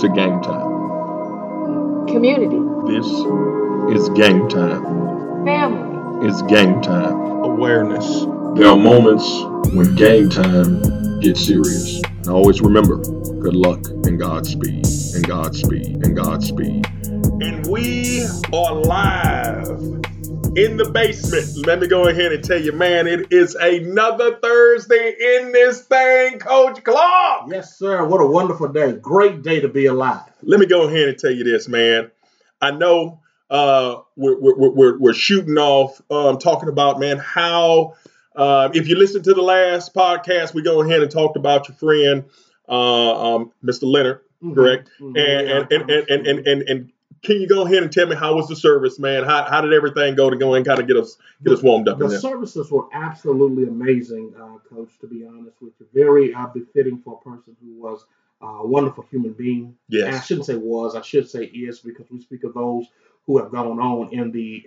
to game time. Community. This is game time. Family. It's game time. Awareness. There are moments when game time gets serious. And always remember, good luck and Godspeed, and Godspeed, and Godspeed. And we are live. In the basement. Let me go ahead and tell you, man, it is another Thursday in this thing, Coach Clark. Yes, sir. What a wonderful day. Great day to be alive. Let me go ahead and tell you this, man. I know we're shooting off talking about, man, how if you listen to the last podcast, we go ahead and talked about your friend, Mr. Leonard, correct? Mm-hmm. And can you go ahead and tell me how was the service, man? How did everything go and kind of get us warmed up? The services were absolutely amazing, Coach, to be honest with you. Very befitting for a person who was a wonderful human being. Yes. And I shouldn't say was, I should say is, because we speak of those who have gone on in the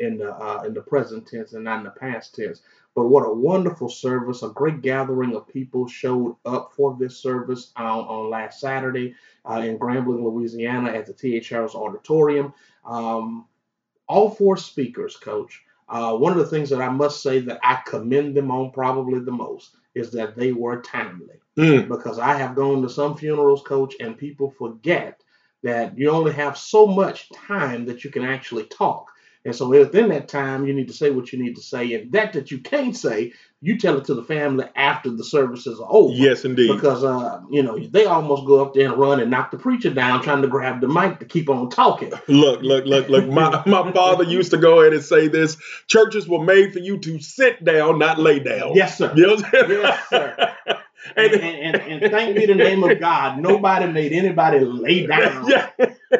present tense and not in the past tense. But what a wonderful service. A great gathering of people showed up for this service on last Saturday in Grambling, Louisiana at the T.H. Harris Auditorium. All four speakers, Coach. One of the things that I must say that I commend them on probably the most is that they were timely. Because I have gone to some funerals, Coach, and people forget that you only have so much time that you can actually talk. And so within that time, you need to say what you need to say. And that you can't say, you tell it to the family after the services are over. Yes, indeed. Because, they almost go up there and run and knock the preacher down trying to grab the mic to keep on talking. Look. My father used to go ahead and say this. Churches were made for you to sit down, not lay down. Yes, sir. You know what I'm saying? Yes, sir. And thank be the name of God, nobody made anybody lay down. Yeah.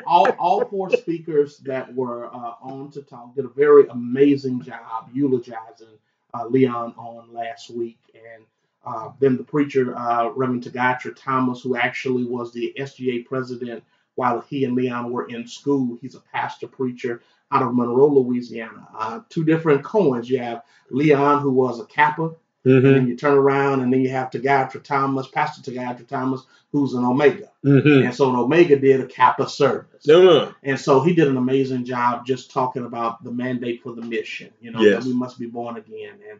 All four speakers that were on to talk did a very amazing job eulogizing Leon on last week. And then the preacher, Reverend Tegatra Thomas, who actually was the SGA president while he and Leon were in school. He's a pastor preacher out of Monroe, Louisiana. Two different coins. You have Leon, who was a Kappa. Mm-hmm. And then you turn around and then you have Pastor Tegatra Thomas, who's an Omega. Mm-hmm. And so an Omega did a Kappa service. Yeah. And so he did an amazing job just talking about the mandate for the mission, that we must be born again. And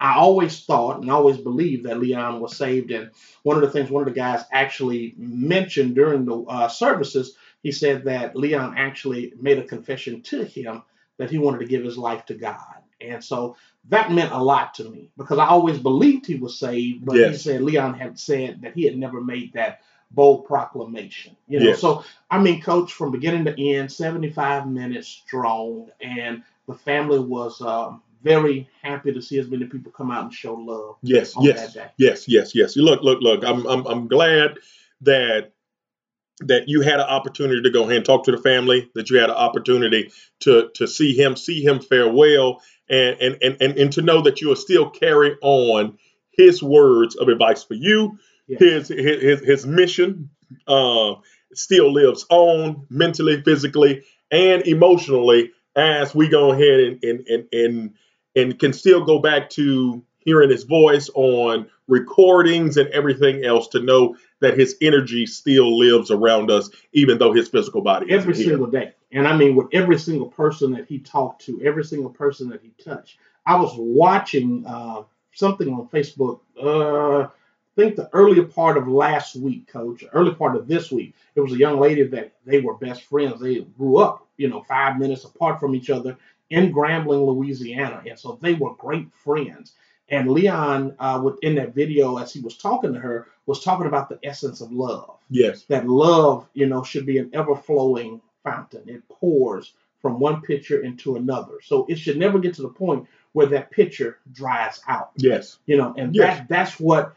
I always thought and always believed that Leon was saved. And one of the guys actually mentioned during the services, he said that Leon actually made a confession to him that he wanted to give his life to God. And so that meant a lot to me because I always believed he was saved, but yes. He said Leon had said that he had never made that bold proclamation. Yes. So, I mean, Coach, from beginning to end, 75 minutes strong, and the family was very happy to see as many people come out and show love. Yes, yes. Look. I'm glad that you had an opportunity to go ahead and talk to the family, that you had an opportunity to see him farewell and to know that you will still carry on his words of advice for you. Yeah. His mission still lives on mentally, physically, and emotionally as we go ahead and can still go back to hearing his voice on recordings and everything else to know that his energy still lives around us, even though his physical body every single day. And I mean, with every single person that he talked to, every single person that he touched. I was watching something on Facebook, I think the earlier part of last week, Coach, early part of this week. It was a young lady that they were best friends. They grew up, 5 minutes apart from each other in Grambling, Louisiana. And so they were great friends. And Leon, within that video, as he was talking to her, was talking about the essence of love. Yes. That love, should be an ever-flowing fountain. It pours from one pitcher into another. So it should never get to the point where that pitcher dries out. Yes. That's what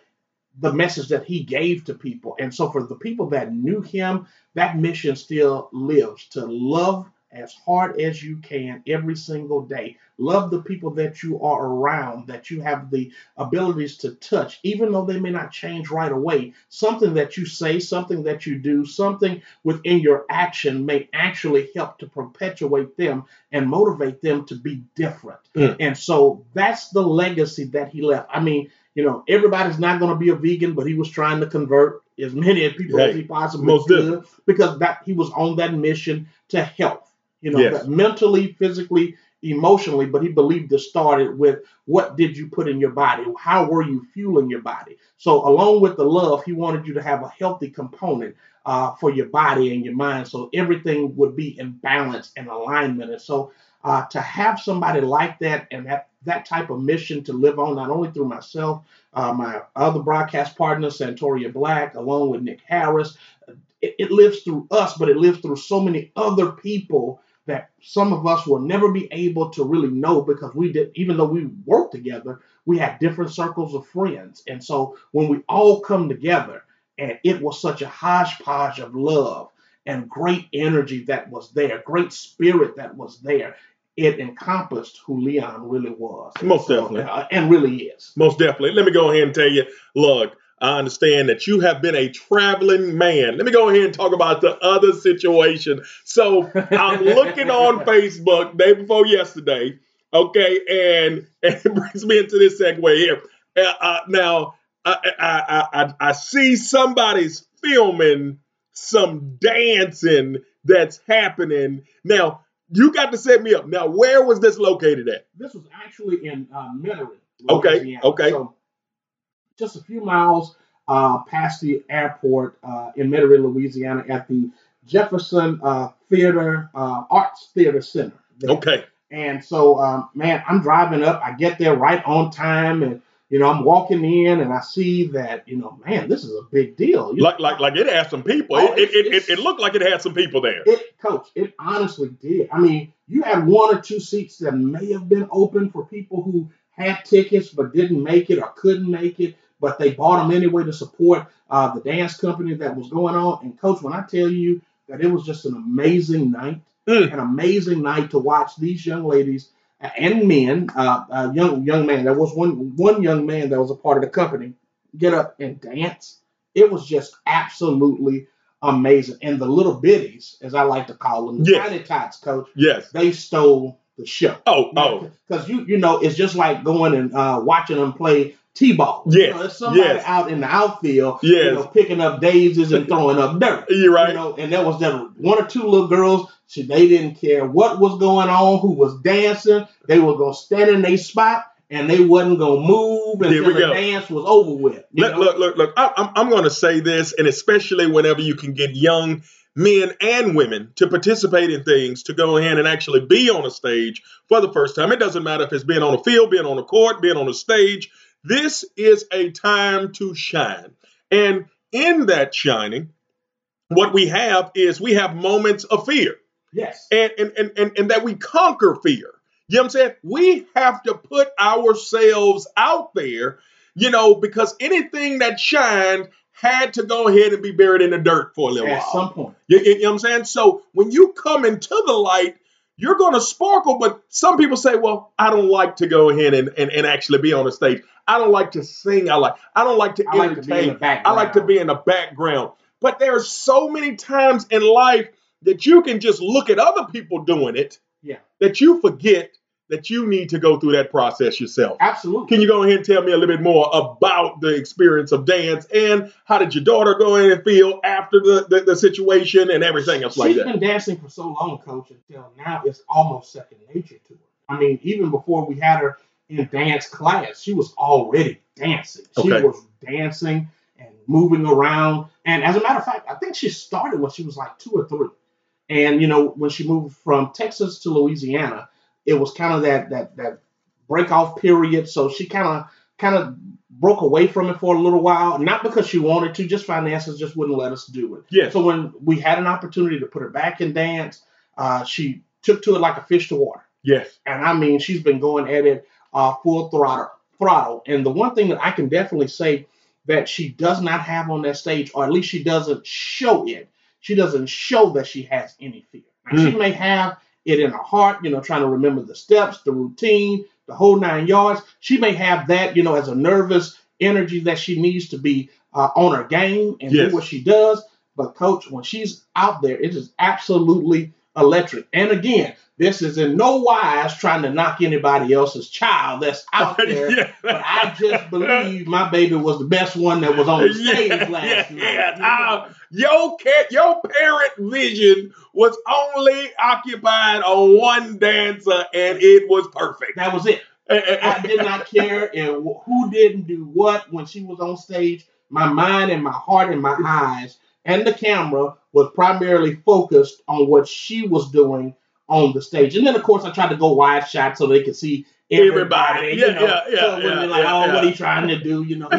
the message that he gave to people. And so for the people that knew him, that mission still lives, to love as hard as you can every single day. Love the people that you are around, that you have the abilities to touch, even though they may not change right away. Something that you say, something that you do, something within your action may actually help to perpetuate them and motivate them to be different. Mm. And so that's the legacy that he left. I mean, You know, everybody's not going to be a vegan, but he was trying to convert as many people as he possibly could, because that he was on that mission to help, you know, that mentally, physically, emotionally. But he believed this started with, what did you put in your body? How were you fueling your body? So along with the love, he wanted you to have a healthy component for your body and your mind. So everything would be in balance and alignment. And so to have somebody like that and that type of mission to live on, not only through myself, my other broadcast partner, Santoria Black, along with Nick Harris, it lives through us, but it lives through so many other people that some of us will never be able to really know, because we did, even though we worked together, we had different circles of friends. And so when we all come together, and it was such a hodgepodge of love and great energy that was there, great spirit that was there. It encompassed who Leon really was. Most definitely. And really is. Most definitely. Let me go ahead and tell you, look, I understand that you have been a traveling man. Let me go ahead and talk about the other situation. So I'm looking on Facebook day before yesterday, okay, and it brings me into this segue here. Now, I see somebody's filming some dancing that's happening. Now, you got to set me up. Now, where was this located at? This was actually in Mitterrand, Louisiana. Okay. So just a few miles past the airport in Mitterrand, Louisiana, at the Jefferson Theater Arts Theater Center. There. Okay. And so, man, I'm driving up. I get there right on time, and you know, I'm walking in and I see that, you know, man, this is a big deal. You like it had some people. Oh, it looked like it had some people there. It honestly did. I mean, you had one or two seats that may have been open for people who had tickets but didn't make it or couldn't make it, but they bought them anyway to support the dance company that was going on. And Coach, when I tell you that it was just an amazing night, an amazing night to watch these young ladies and men, young man. There was one young man that was a part of the company get up and dance. It was just absolutely amazing. And the little biddies, as I like to call them, the tiny tots, Coach. Yes, they stole the show. Because you know, it's just like going and watching them play T-ball. Yeah, you know, there's somebody out in the outfield, you know, picking up daisies and throwing up dirt. You're right. You know, and there was that one or two little girls. They didn't care what was going on, who was dancing. They were going to stand in their spot, and they wasn't going to move until the dance was over with. Look, I'm going to say this, and especially whenever you can get young men and women to participate in things, to go ahead and actually be on a stage for the first time. It doesn't matter if it's being on a field, being on a court, being on a stage. This is a time to shine. And in that shining, what we have is we have moments of fear. Yes. And that we conquer fear. You know what I'm saying? We have to put ourselves out there, you know, because anything that shined had to go ahead and be buried in the dirt for a little while. At some point. You know what I'm saying? So when you come into the light, you're going to sparkle. But some people say, well, I don't like to go ahead and actually be on the stage. I don't like to sing. I don't like to entertain. I like to be in the background. But there are so many times in life that you can just look at other people doing it, that you forget that you need to go through that process yourself. Absolutely. Can you go ahead and tell me a little bit more about the experience of dance, and how did your daughter go in and feel after the situation and everything else like that? She's been dancing for so long, Coach, until now it's almost second nature to her. I mean, even before we had her in dance class, she was already dancing. She was dancing and moving around. And as a matter of fact, I think she started when she was like 2 or 3. And, you know, when she moved from Texas to Louisiana, it was kind of that break-off period. So she kind of broke away from it for a little while, not because she wanted to, just finances just wouldn't let us do it. Yes. So when we had an opportunity to put her back in dance, she took to it like a fish to water. Yes. And, I mean, she's been going at it full throttle. And the one thing that I can definitely say that she does not have on that stage, or at least she doesn't show it, she doesn't show that she has any fear. Now, she may have it in her heart, you know, trying to remember the steps, the routine, the whole 9 yards. She may have that, you know, as a nervous energy that she needs to be on her game and do what she does. But, Coach, when she's out there, it is absolutely electric. And again, this is in no wise trying to knock anybody else's child that's out there. Yeah. But I just believe my baby was the best one that was on the stage last night. Your parent vision was only occupied on one dancer, and it was perfect. That was it. I did not care and who didn't do what when she was on stage. My mind and my heart and my eyes and the camera was primarily focused on what she was doing on the stage. And then, of course, I tried to go wide shot so they could see everybody. What he trying to do? You know,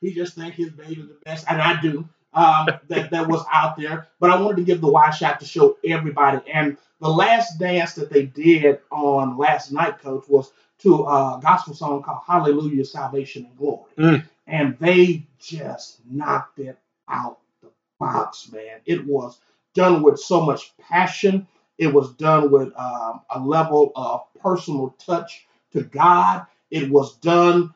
he just think his baby's the best, and I do. That was out there. But I wanted to give the wide shot to show everybody. And the last dance that they did on last night, Coach, was to a gospel song called Hallelujah, Salvation, and Glory. Mm. And they just knocked it out the box, man. It was done with so much passion. It was done with a level of personal touch to God. It was done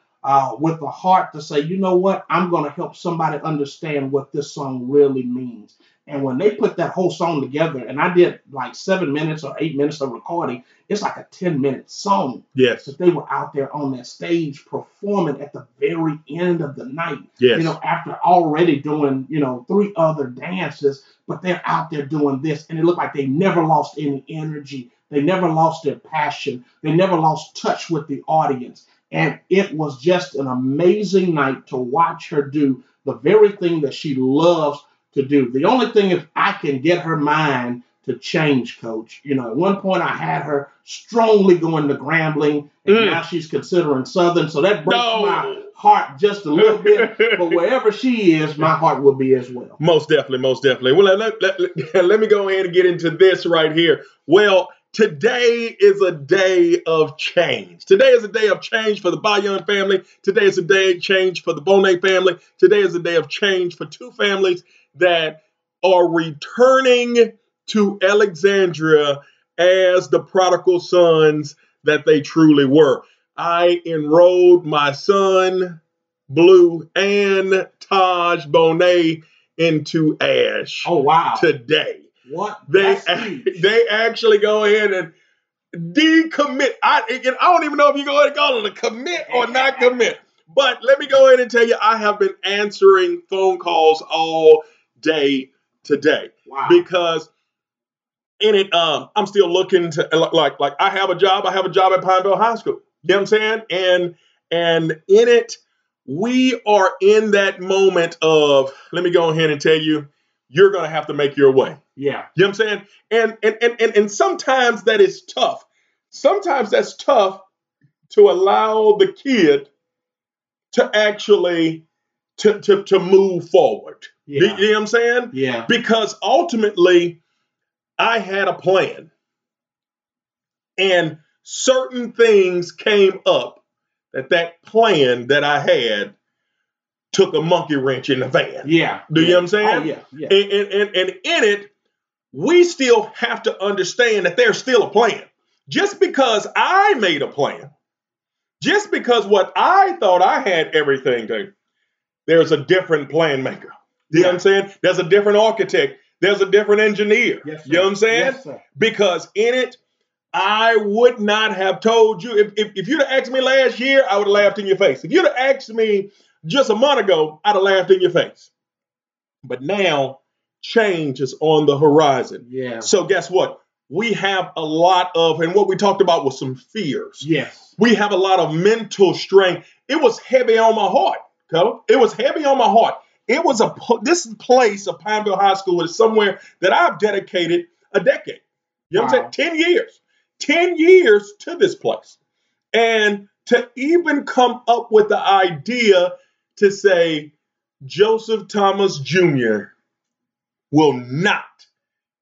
with the heart to say, you know what, I'm going to help somebody understand what this song really means. And when they put that whole song together, and I did like 7 minutes or 8 minutes of recording, it's like a 10-minute song. Yes. That they were out there on that stage performing at the very end of the night. Yes. You know, after already doing, you know, 3 other dances, but they're out there doing this. And it looked like they never lost any energy. They never lost their passion. They never lost touch with the audience. And it was just an amazing night to watch her do the very thing that she loves to do. The only thing is I can get her mind to change, Coach. You know, at one point I had her strongly going to Grambling, and now she's considering Southern. So that breaks my heart just a little bit. But wherever she is, my heart will be as well. Most definitely, most definitely. Well, let me go ahead and get into this right here. Well, today is a day of change. Today is a day of change for the Bayon family. Today is a day of change for the Bonet family. Today is a day of change for 2 families that are returning to Alexandria as the prodigal sons that they truly were. I enrolled my son, Blue, and Taj Bonet into Ash. Oh, wow. Today. What? They actually go ahead and decommit. I don't even know if you're going to call it a commit or not commit. But let me go ahead and tell you, I have been answering phone calls all day today. Wow. Because in it, I'm still looking to like I have a job at Pineville High School. You know what I'm saying? And in it, we are in that moment of, let me go ahead and tell you, you're going to have to make your way. Yeah. You know what I'm saying? And sometimes that is tough. Sometimes that's tough to allow the kid to actually to move forward. Yeah. You know what I'm saying? Yeah. Because ultimately I had a plan and certain things came up that plan that I had took a monkey wrench in the van. Yeah. Do you know what I'm saying? Oh, yeah. And in it, we still have to understand that there's still a plan. Just because I made a plan, just because what I thought I had everything to, there's a different plan maker. You know what I'm saying? There's a different architect. There's a different engineer. Yes, you know what I'm saying? Yes, sir. Because in it, I would not have told you. If you'd have asked me last year, I would have laughed in your face. If you'd have asked me just a month ago, I'd have laughed in your face. But now change is on the horizon. Yeah. So guess what? We have a lot of, and what we talked about was some fears. Yes. We have a lot of mental strain. It was heavy on my heart, Coach. It was heavy on my heart. It was this place of Pineville High School is somewhere that I've dedicated a decade. You know what I'm saying? 10 years to this place. And to even come up with the idea to say Joseph Thomas Jr. will not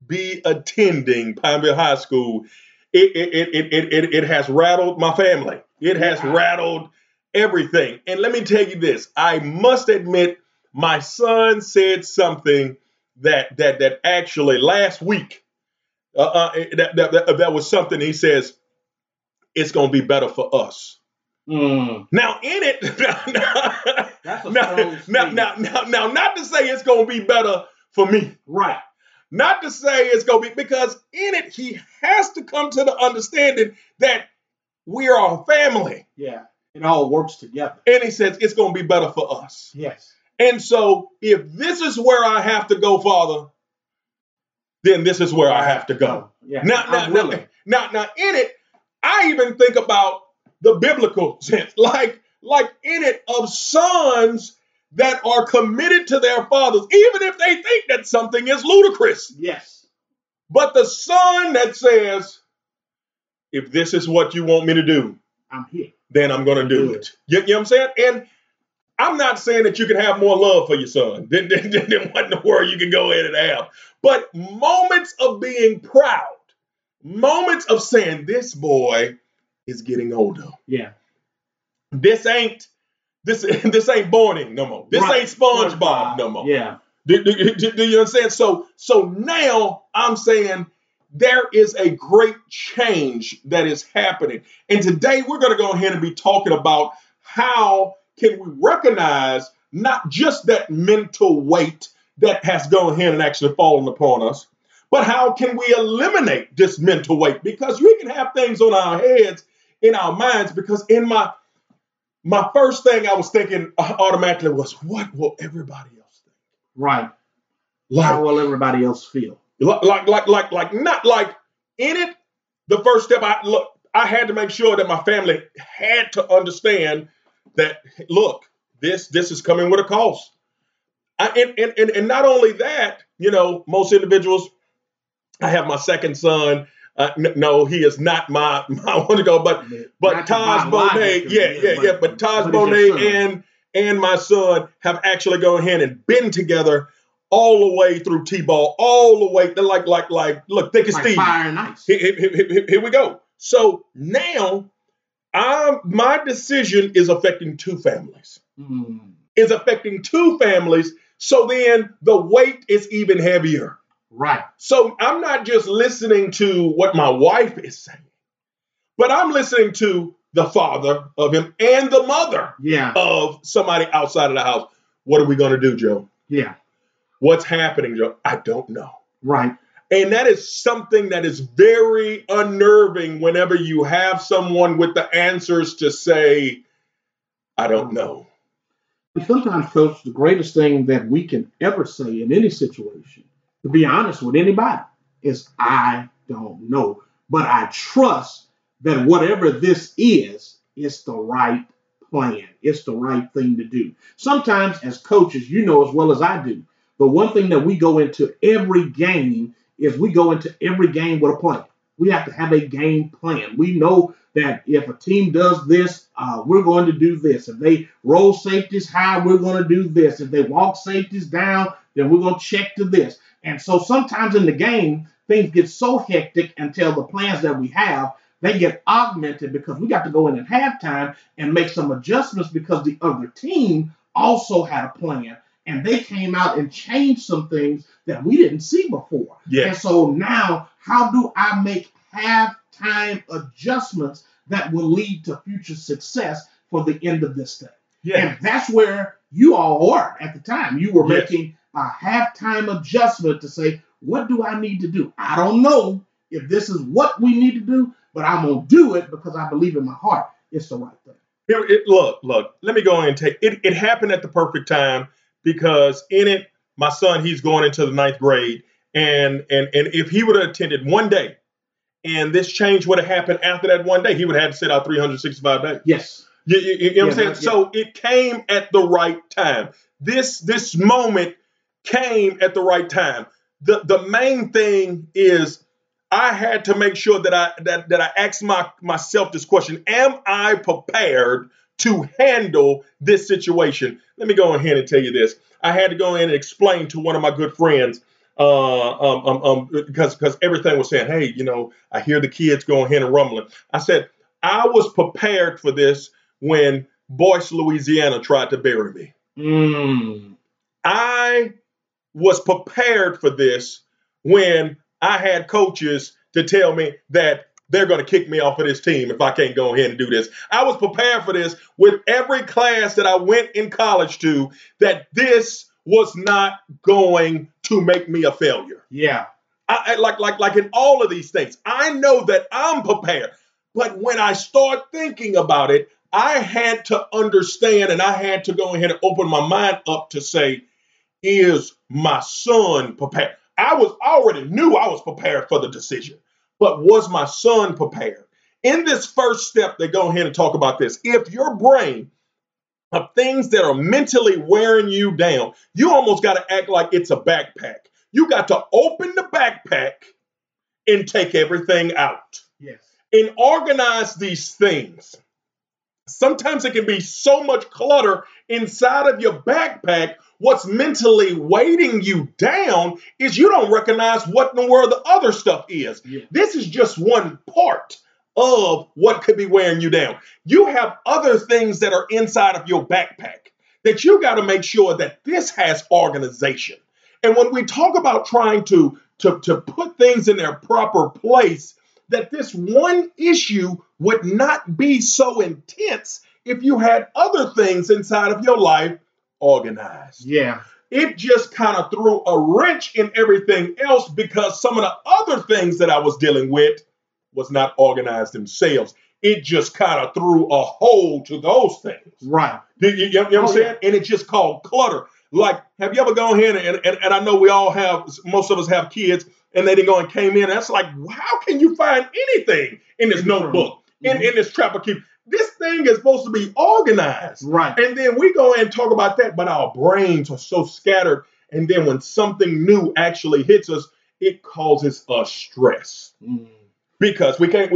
be attending Pineville High School. It has rattled my family. It has rattled everything. And let me tell you this, I must admit my son said something that actually last week, that was something he says, it's going to be better for us. Mm. Now in it, not to say it's going to be better for me. Right. Not to say it's going to be, because in it, he has to come to the understanding that we are a family. Yeah. It all works together. And he says, it's going to be better for us. Yes. And so if this is where I have to go, Father, then this is where I have to go. Yeah. Now, in it, I even think about the biblical sense, like in it, of sons that are committed to their fathers, even if they think that something is ludicrous. Yes. But the son that says, if this is what you want me to do, I'm here. Then I'm going to do it. You know what I'm saying? And I'm not saying that you can have more love for your son than what in the world you can go in and have. But moments of being proud, moments of saying, this boy is getting older. Yeah. This ain't Boning no more. This ain't SpongeBob no more. Yeah. Do you understand? So now I'm saying there is a great change that is happening. And today we're going to go ahead and be talking about how can we recognize not just that mental weight that has gone ahead and actually fallen upon us, but how can we eliminate this mental weight? Because we can have things on our heads, in our minds, because in my first thing I was thinking automatically was, what will everybody else think? Right. Like, how will everybody else feel? In it, the first step, I had to make sure that my family had to understand that, look, this is coming with a cost. And not only that, you know, most individuals, I have my second son. No, he is not my one to go, but Taj Bonet, yeah. But Taj Bonet and my son have actually gone ahead and been together all the way through T-ball, all the way. They're like, look, thick as Steve. Fire and ice. Here we go. So now, my decision is affecting two families. Mm. It's affecting two families. So then the weight is even heavier. Right. So I'm not just listening to what my wife is saying, but I'm listening to the father of him and the mother of somebody outside of the house. What are we going to do, Joe? Yeah. What's happening, Joe? I don't know. Right. And that is something that is very unnerving whenever you have someone with the answers to say, I don't know. And sometimes, Coach, the greatest thing that we can ever say in any situation, to be honest with anybody, is I don't know. But I trust that whatever this is, it's the right plan. It's the right thing to do. Sometimes as coaches, you know as well as I do, the one thing that we go into every game is we go into every game with a plan. We have to have a game plan. We know that if a team does this, we're going to do this. If they roll safeties high, we're going to do this. If they walk safeties down, then we're going to check to this. And so sometimes in the game, things get so hectic until the plans that we have, they get augmented because we got to go in at halftime and make some adjustments because the other team also had a plan. And they came out and changed some things that we didn't see before. Yes. And so now, how do I make halftime adjustments that will lead to future success for the end of this thing? Yes. And that's where you all were at the time. You were making a halftime adjustment to say, what do I need to do? I don't know if this is what we need to do, but I'm going to do it because I believe in my heart it's the right thing. Look, let me go ahead and take it. It happened at the perfect time because in it, my son, he's going into the 9th grade. And if he would have attended one day and this change would have happened after that one day, he would have had to sit out 365 days. Yes. You know what I'm saying? Yeah. So it came at the right time. This moment came at the right time. The main thing is I had to make sure that I asked myself this question. Am I prepared to handle this situation? Let me go ahead and tell you this. I had to go in and explain to one of my good friends because everything was saying, hey, you know, I hear the kids going ahead and rumbling. I said, I was prepared for this when Boyce, Louisiana tried to bury me. Mm. I was prepared for this when I had coaches to tell me that they're going to kick me off of this team if I can't go ahead and do this. I was prepared for this with every class that I went in college to, that this was not going to make me a failure. Yeah. I, like in all of these things, I know that I'm prepared. But when I start thinking about it, I had to understand and I had to go ahead and open my mind up to say, is my son prepared? I already knew I was prepared for the decision, but was my son prepared? In this first step, they go ahead and talk about this. If your brain of things that are mentally wearing you down, you almost got to act like it's a backpack. You got to open the backpack and take everything out. Yes. And organize these things. Sometimes it can be so much clutter inside of your backpack. What's mentally weighting you down is you don't recognize what in the world the other stuff is. Yeah. This is just one part of what could be wearing you down. You have other things that are inside of your backpack that you got to make sure that this has organization. And when we talk about trying to put things in their proper place, that this one issue would not be so intense if you had other things inside of your life organized. Yeah. It just kind of threw a wrench in everything else because some of the other things that I was dealing with was not organized themselves. It just kind of threw a hole to those things. Right. You know what I'm saying? Yeah. And it's just called clutter. Like, have you ever gone here and I know we all have, most of us have kids, and they didn't go and came in. And that's like, how can you find anything in this notebook, in this trapper keeper? This thing is supposed to be organized. Right. And then we go and talk about that, but our brains are so scattered. And then when something new actually hits us, it causes us stress. Mm. Because we can't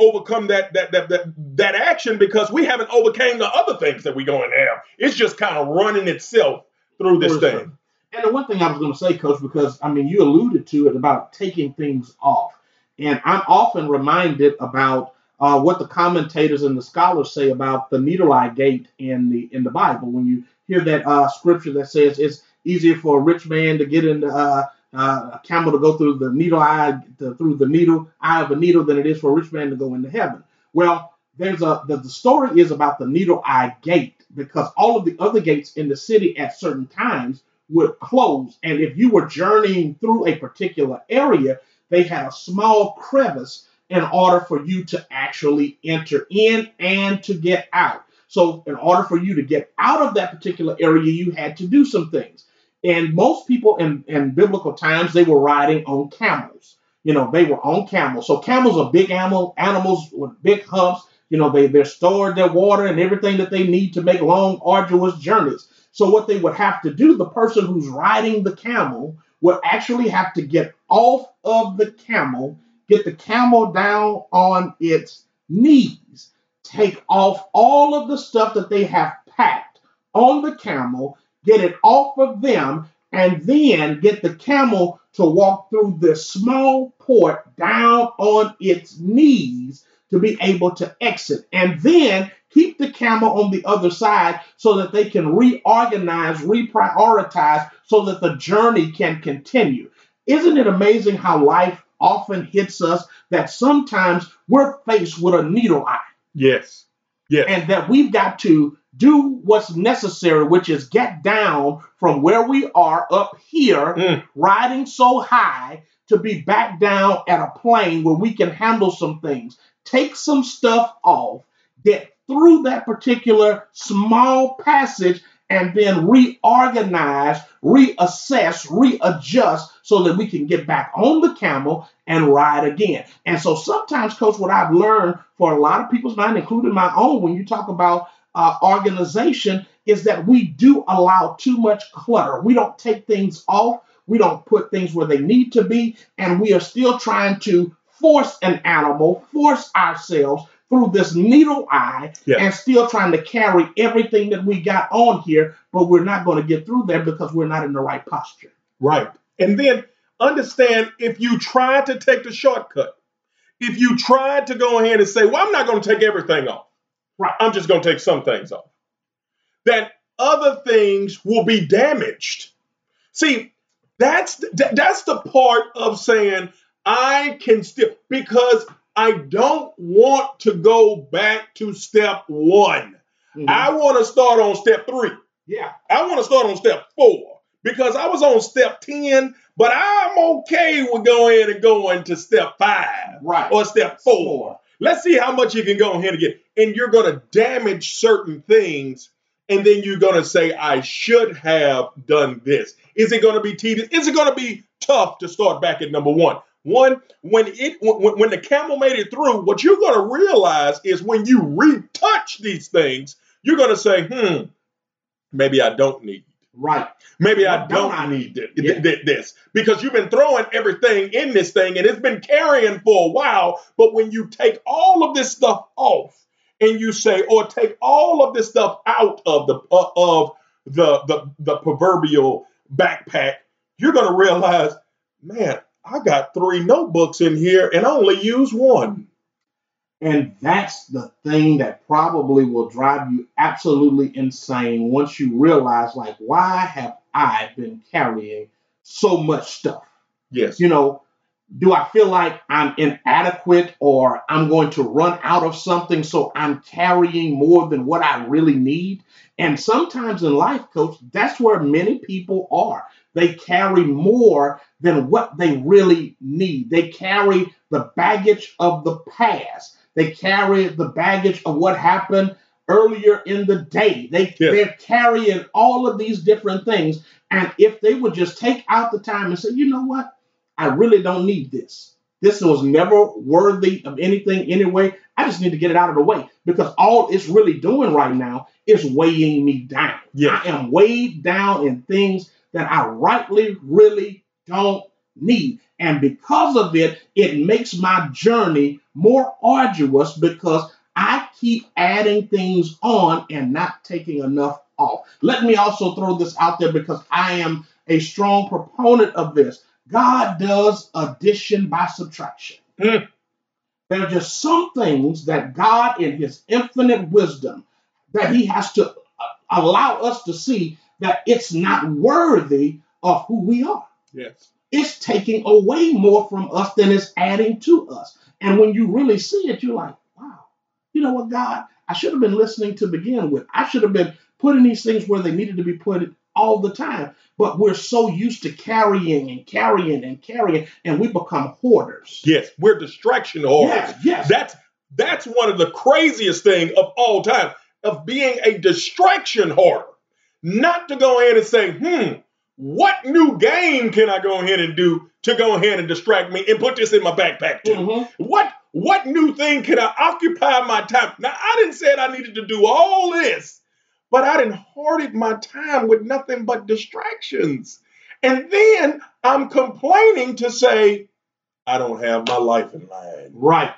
overcome that action because we haven't overcame the other things that we go and have. It's just kind of running itself through this thing. And the one thing I was going to say, Coach, because, I mean, you alluded to it about taking things off. And I'm often reminded about what the commentators and the scholars say about the needle eye gate in the Bible. When you hear that scripture that says it's easier for a rich man to get into a camel to go through the needle eye of a needle than it is for a rich man to go into heaven. Well, the story is about the needle eye gate because all of the other gates in the city at certain times would close. And if you were journeying through a particular area, they had a small crevice in order for you to actually enter in and to get out. So in order for you to get out of that particular area, you had to do some things. And most people in biblical times, they were riding on camels. You know, they were on camels. So camels are big animals with big humps. You know, they're stored their water and everything that they need to make long, arduous journeys. So what they would have to do, the person who's riding the camel would actually have to get off of the camel, get the camel down on its knees, take off all of the stuff that they have packed on the camel, get it off of them, and then get the camel to walk through this small port down on its knees to be able to exit. And then keep the camel on the other side so that they can reorganize, reprioritize, so that the journey can continue. Isn't it amazing how life often hits us that sometimes we're faced with a needle eye? Yes. Yes. And that we've got to do what's necessary, which is get down from where we are up here, riding so high to be back down at a plane where we can handle some things, take some stuff off, get through that particular small passage and then reorganize, reassess, readjust so that we can get back on the camel and ride again. And so sometimes, Coach, what I've learned for a lot of people's mind, including my own, when you talk about organization, is that we do allow too much clutter. We don't take things off. We don't put things where they need to be. And we are still trying to force an animal, force ourselves through this needle eye and still trying to carry everything that we got on here, but we're not going to get through there because we're not in the right posture. Right. And then understand if you try to take the shortcut, if you try to go ahead and say, well, I'm not going to take everything off. Right. I'm just going to take some things off. That other things will be damaged. See, that's the part of saying I can still, because I don't want to go back to step one. Mm-hmm. I want to start on step 3. Yeah. I want to start on step 4 because I was on step 10, but I'm okay with going to step 5 or step 4. Let's see how much you can go ahead and get. And you're going to damage certain things. And then you're going to say, I should have done this. Is it going to be tedious? Is it going to be tough to start back at number one? When the camel made it through, what you're going to realize is when you retouch these things, you're going to say, maybe I don't need it. Right. Maybe I don't need this, because you've been throwing everything in this thing and it's been carrying for a while. But when you take all of this stuff off, and you say, or take all of this stuff out of the proverbial backpack, you're going to realize, man, I got 3 notebooks in here and I only use 1. And that's the thing that probably will drive you absolutely insane once you realize, like, why have I been carrying so much stuff? Yes. You know, do I feel like I'm inadequate or I'm going to run out of something, so I'm carrying more than what I really need? And sometimes in life, Coach, that's where many people are. They carry more than what they really need. They carry the baggage of the past. They carry the baggage of what happened earlier in the day. They're carrying all of these different things. And if they would just take out the time and say, you know what? I really don't need this. This was never worthy of anything anyway. I just need to get it out of the way, because all it's really doing right now is weighing me down. Yes. I am weighed down in things that I rightly really don't need. And because of it, it makes my journey more arduous, because I keep adding things on and not taking enough off. Let me also throw this out there, because I am a strong proponent of this. God does addition by subtraction. There are just some things that God, in his infinite wisdom, that he has to allow us to see that it's not worthy of who we are. Yes. It's taking away more from us than it's adding to us. And when you really see it, you're like, wow, you know what, God, I should have been listening to begin with. I should have been putting these things where they needed to be put all the time. But we're so used to carrying and carrying and carrying, and we become hoarders. Yes, we're distraction hoarders. Yes. That's one of the craziest thing of all time, of being a distraction hoarder. Not to go ahead and say, what new game can I go ahead and do to go ahead and distract me and put this in my backpack too? What new thing can I occupy my time? Now, I didn't say I needed to do all this, but I done hoarded my time with nothing but distractions. And then I'm complaining to say, I don't have my life in line. Right.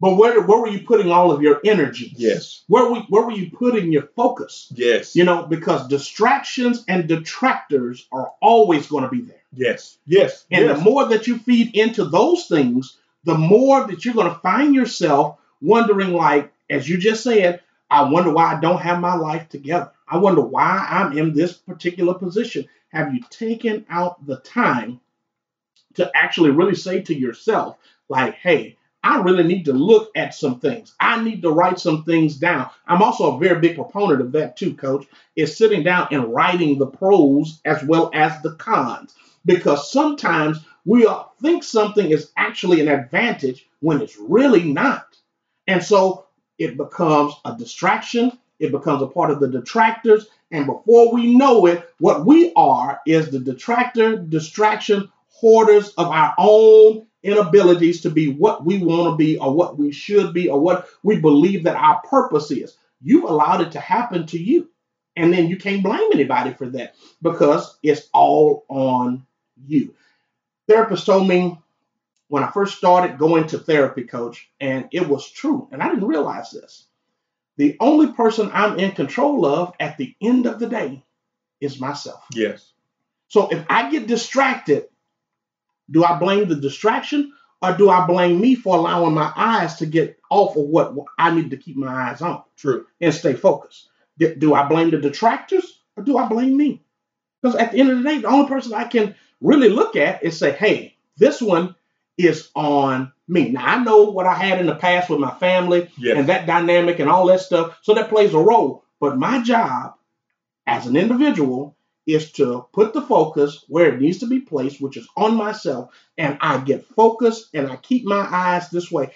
But where were you putting all of your energy? Yes. Where were you putting your focus? Yes. You know, because distractions and detractors are always going to be there. Yes. Yes. And the more that you feed into those things, the more that you're going to find yourself wondering, like, as you just said, I wonder why I don't have my life together. I wonder why I'm in this particular position. Have you taken out the time to actually really say to yourself, like, hey, I really need to look at some things. I need to write some things down. I'm also a very big proponent of that too, Coach, is sitting down and writing the pros as well as the cons, because sometimes we think something is actually an advantage when it's really not. And so it becomes a distraction. It becomes a part of the detractors. And before we know it, what we are is the detractor, distraction, hoarders of our own inabilities to be what we want to be or what we should be or what we believe that our purpose is. You allowed it to happen to you. And then you can't blame anybody for that, because it's all on you. Therapist told me, when I first started going to therapy, Coach, and it was true, and I didn't realize this, the only person I'm in control of at the end of the day is myself. Yes. So if I get distracted, do I blame the distraction, or do I blame me for allowing my eyes to get off of what I need to keep my eyes on? True. And stay focused. Do I blame the detractors, or do I blame me? Because at the end of the day, the only person I can really look at is say, hey, this one is on me. Now, I know what I had in the past with my family and that dynamic and all that stuff, so that plays a role. But my job as an individual is to put the focus where it needs to be placed, which is on myself, and I get focused and I keep my eyes this way.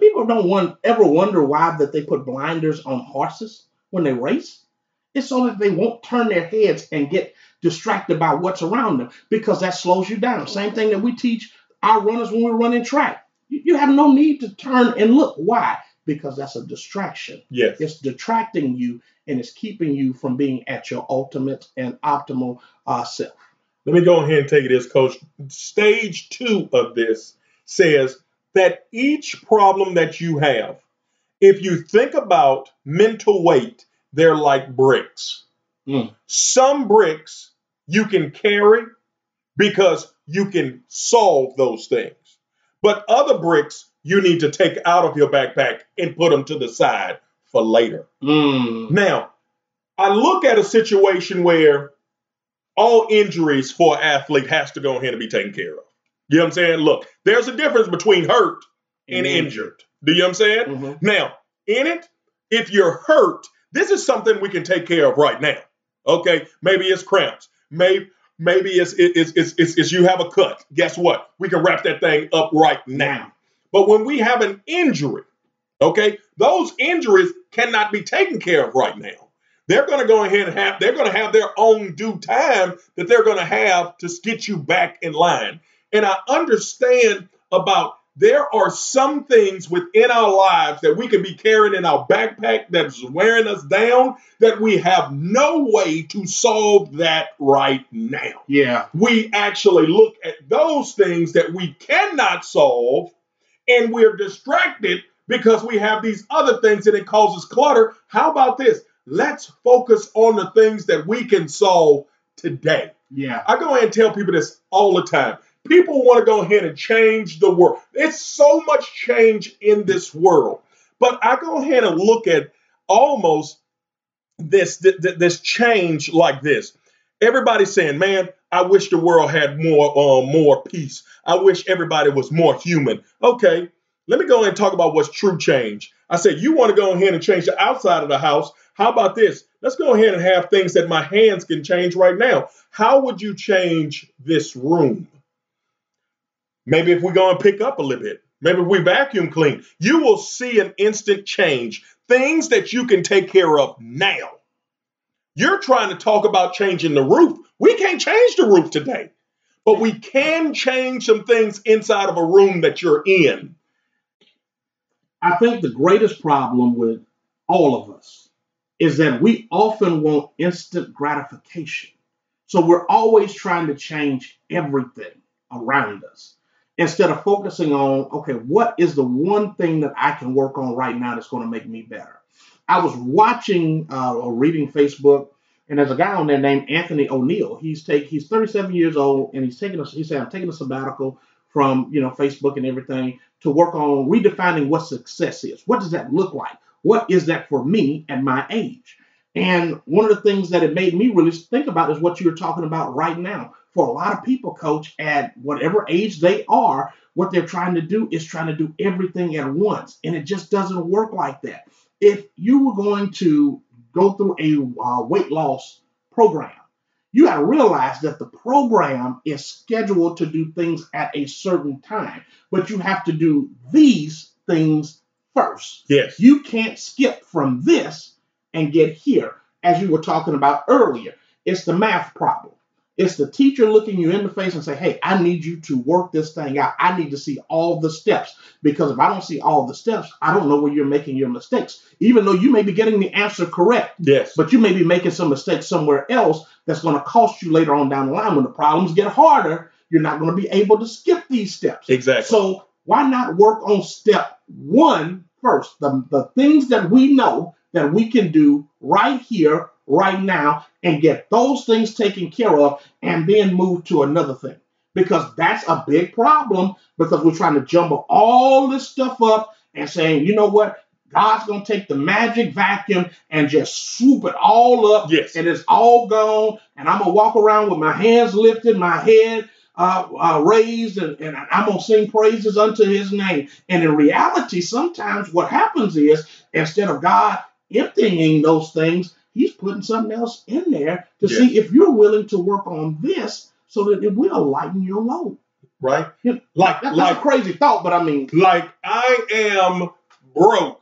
People don't ever wonder why that they put blinders on horses when they race. It's so that they won't turn their heads and get distracted by what's around them, because that slows you down. Same thing that we teach our runners when we're running track. You have no need to turn and look. Why? Because that's a distraction. Yes. It's detracting you, and it's keeping you from being at your ultimate and optimal self. Let me go ahead and take this, Coach. Stage 2 of this says that each problem that you have, if you think about mental weight, they're like bricks. Mm. Some bricks you can carry because you can solve those things. But other bricks you need to take out of your backpack and put them to the side for later. Mm. Now, I look at a situation where all injuries for an athlete has to go ahead and be taken care of. You know what I'm saying? Look, there's a difference between hurt and injured. Do you know what I'm saying? Mm-hmm. Now, in it, if you're hurt, this is something we can take care of right now. Okay, maybe it's cramps. Maybe it's you have a cut. Guess what? We can wrap that thing up right now. But when we have an injury, okay, those injuries cannot be taken care of right now. They're going to go ahead and they're going to have their own due time that they're going to have to get you back in line. And I understand about there are some things within our lives that we can be carrying in our backpack that's wearing us down that we have no way to solve that right now. Yeah. We actually look at those things that we cannot solve, and we're distracted because we have these other things and it causes clutter. How about this? Let's focus on the things that we can solve today. Yeah. I go ahead and tell people this all the time. People want to go ahead and change the world. It's so much change in this world. But I go ahead and look at almost this change like this. Everybody's saying, man, I wish the world had more peace. I wish everybody was more human. Okay, let me go ahead and talk about what's true change. I said, you want to go ahead and change the outside of the house. How about this? Let's go ahead and have things that my hands can change right now. How would you change this room? Maybe if we go and pick up a little bit, maybe if we vacuum clean, you will see an instant change. Things that you can take care of now. You're trying to talk about changing the roof. We can't change the roof today, but we can change some things inside of a room that you're in. I think the greatest problem with all of us is that we often want instant gratification. So we're always trying to change everything around us, instead of focusing on, okay, what is the one thing that I can work on right now that's going to make me better? I was watching or reading Facebook, and there's a guy on there named Anthony O'Neill. He's 37 years old, and he said, I'm taking a sabbatical from, you know, Facebook and everything to work on redefining what success is. What does that look like? What is that for me at my age? And one of the things that it made me really think about is what you're talking about right now. For a lot of people, Coach, at whatever age they are, what they're trying to do is trying to do everything at once. And it just doesn't work like that. If you were going to go through a weight loss program, you got to realize that the program is scheduled to do things at a certain time, but you have to do these things first. Yes. You can't skip from this and get here, as you were talking about earlier. It's the math problem. It's the teacher looking you in the face and say, hey, I need you to work this thing out. I need to see all the steps, because if I don't see all the steps, I don't know where you're making your mistakes, even though you may be getting the answer correct. Yes. But you may be making some mistakes somewhere else that's going to cost you later on down the line. When the problems get harder, you're not going to be able to skip these steps. Exactly. So why not work on step 1 first? The things that we know that we can do right here, right now, and get those things taken care of, and then move to another thing, because that's a big problem, because we're trying to jumble all this stuff up and saying, you know what, God's going to take the magic vacuum and just swoop it all up. Yes. And it's all gone, and I'm going to walk around with my hands lifted, my head raised, and I'm going to sing praises unto his name. And in reality, sometimes what happens is, instead of God emptying those things, he's putting something else in there to see if you're willing to work on this so that it will lighten your load. Right? Yeah. That's a crazy thought, but I mean. Like, I am broke,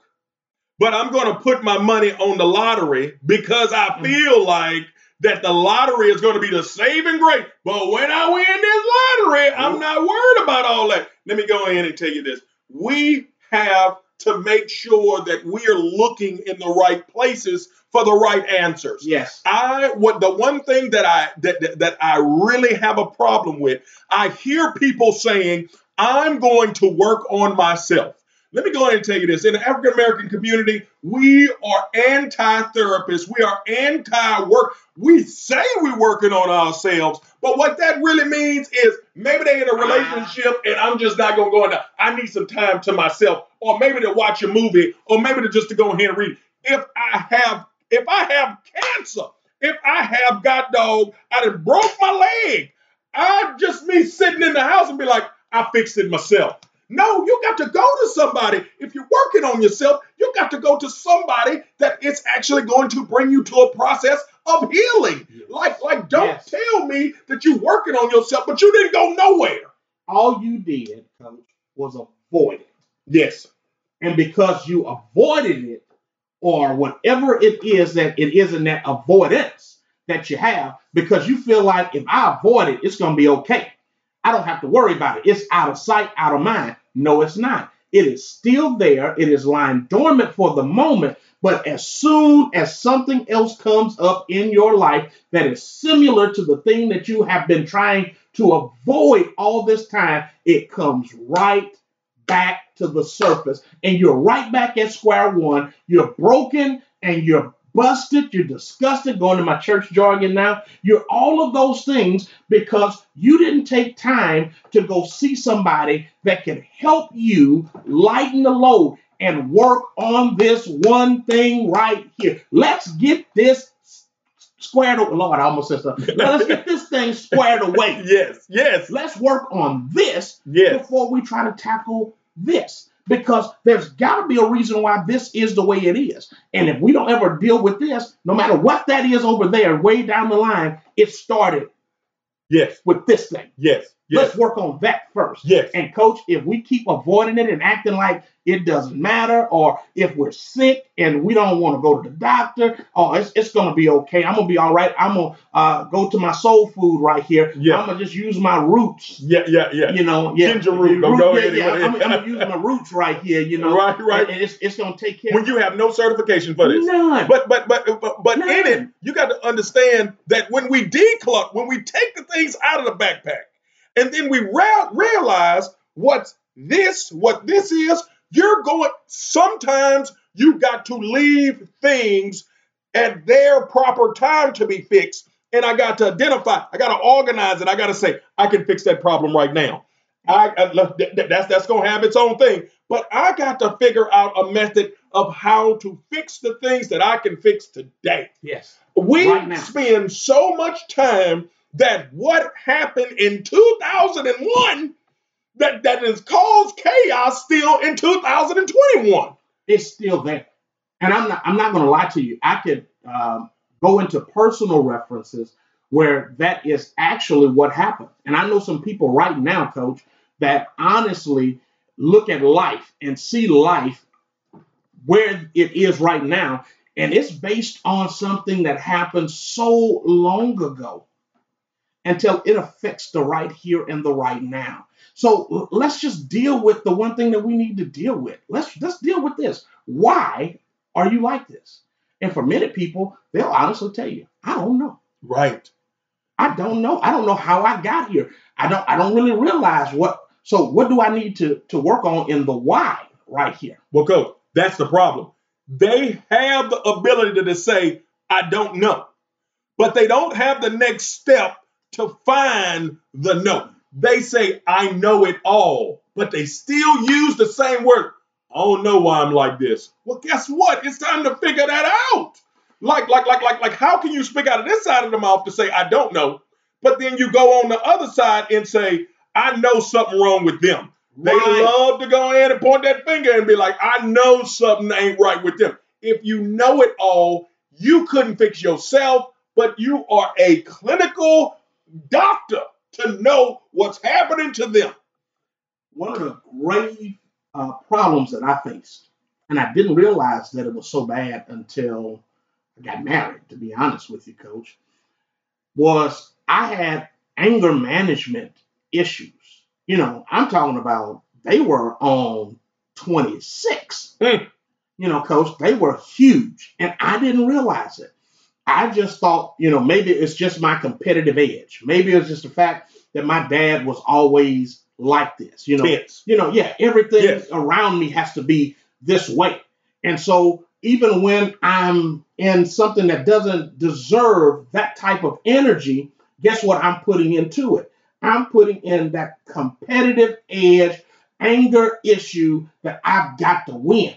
but I'm going to put my money on the lottery because I feel like that the lottery is going to be the saving grace. But when I win this lottery, I'm not worried about all that. Let me go in and tell you this. We have to make sure that we are looking in the right places for the right answers. Yes. The one thing that I really have a problem with, I hear people saying, I'm going to work on myself. Let me go ahead and tell you this. In the African-American community, we are anti-therapists. We are anti-work. We say we're working on ourselves, but what that really means is maybe they're in a relationship and I'm just not going to go in there. I need some time to myself, or maybe to watch a movie, or maybe to just to go ahead and read. If I have cancer, if I have got dog, I done broke my leg. I just me sitting in the house and be like, I fixed it myself. No, you got to go to somebody. If you're working on yourself, you got to go to somebody that it's actually going to bring you to a process of healing. Yes. Like don't tell me that you're working on yourself, but you didn't go nowhere. All you did, Coach, was avoid it. Yes. And because you avoided it, or whatever it is that it is in that avoidance that you have, because you feel like if I avoid it, it's going to be okay. I don't have to worry about it. It's out of sight, out of mind. No, it's not. It is still there. It is lying dormant for the moment. But as soon as something else comes up in your life that is similar to the thing that you have been trying to avoid all this time, it comes right back to the surface, and you're right back at square one. You're broken and you're busted. You're disgusted. Going to my church jargon now. You're all of those things because you didn't take time to go see somebody that can help you lighten the load and work on this one thing right here. Let's get this squared away. Lord, I almost said something. Let's get this thing squared away. Yes, yes. Let's work on this before we try to tackle this, because there's got to be a reason why this is the way it is. And if we don't ever deal with this, no matter what that is over there, way down the line, it started with this thing. Yes, yes. Let's work on that first. Yes. And Coach, if we keep avoiding it and acting like it doesn't matter, or if we're sick and we don't want to go to the doctor, oh, it's going to be okay. I'm going to be all right. I'm going to go to my soul food right here. Yeah. I'm going to just use my roots. Yeah, yeah, yeah. You know, ginger root. I'm going to use my roots right here, you know. Right, right. And it's going to take care of. When you have no certification for this. None. But none. In it, you got to understand that when we declutter, when we take the things out of the backpack, and then we realize what this is, sometimes you got to leave things at their proper time to be fixed. And I got to identify, I got to organize it. I got to say, I can fix that problem right now. That's going to have its own thing. But I got to figure out a method of how to fix the things that I can fix today. Yes. We spend so much time that what happened in 2001 that has caused chaos still in 2021. It's still there. And I'm not going to lie to you. I could go into personal references where that is actually what happened. And I know some people right now, Coach, that honestly look at life and see life where it is right now. And it's based on something that happened so long ago until it affects the right here and the right now. So let's just deal with the one thing that we need to deal with. Let's deal with this. Why are you like this? And for many people, they'll honestly tell you, I don't know. Right. I don't know. I don't know how I got here. I don't really realize what. So what do I need to work on in the why right here? Well, Coach, that's the problem. They have the ability to say, I don't know, but they don't have the next step to find the no. They say, I know it all, but they still use the same word. I don't know why I'm like this. Well, guess what? It's time to figure that out. Like, how can you speak out of this side of the mouth to say, I don't know, but then you go on the other side and say, I know something wrong with them. Right. They love to go in and point that finger and be like, I know something ain't right with them. If you know it all, You couldn't fix yourself, but you are a clinical doctor to know what's happening to them. One of the grave problems that I faced, and I didn't realize that it was so bad until I got married, to be honest with you, Coach, was I had anger management issues. You know, I'm talking about they were on 26. You know, Coach, they were huge, and I didn't realize it. I just thought, you know, maybe it's just my competitive edge. Maybe it's just the fact that my dad was always like this, you know. Yes. You know, yeah, everything around me has to be this way. And so even when I'm in something that doesn't deserve that type of energy, guess what I'm putting into it? I'm putting in that competitive edge, anger issue that I've got to win.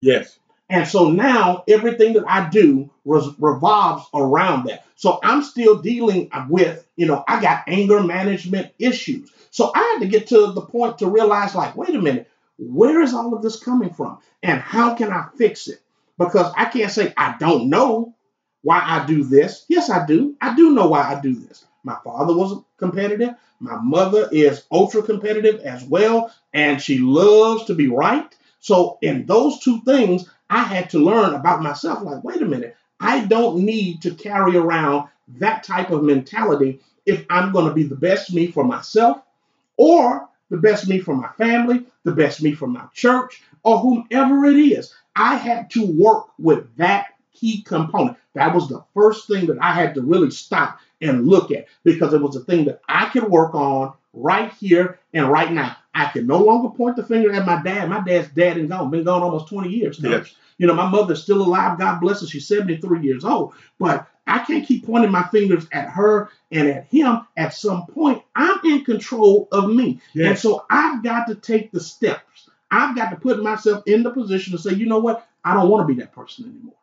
Yes. And so now everything that I do revolves around that. So I'm still dealing with, you know, I got anger management issues. So I had to get to the point to realize, like, wait a minute, where is all of this coming from? And how can I fix it? Because I can't say I don't know why I do this. Yes, I do. I do know why I do this. My father was competitive. My mother is ultra competitive as well. And she loves to be right. So in those two things, I had to learn about myself, like, wait a minute, I don't need to carry around that type of mentality if I'm going to be the best me for myself or the best me for my family, the best me for my church, or whomever it is. I had to work with that key component. That was the first thing that I had to really stop and look at, because it was a thing that I could work on right here and right now. I can no longer point the finger at my dad. My dad's dead and gone, been gone almost 20 years now. Yes. You know, my mother's still alive. God bless her. She's 73 years old. But I can't keep pointing my fingers at her and at him. At some point, I'm in control of me. Yes. And so I've got to take the steps. I've got to put myself in the position to say, you know what? I don't want to be that person anymore.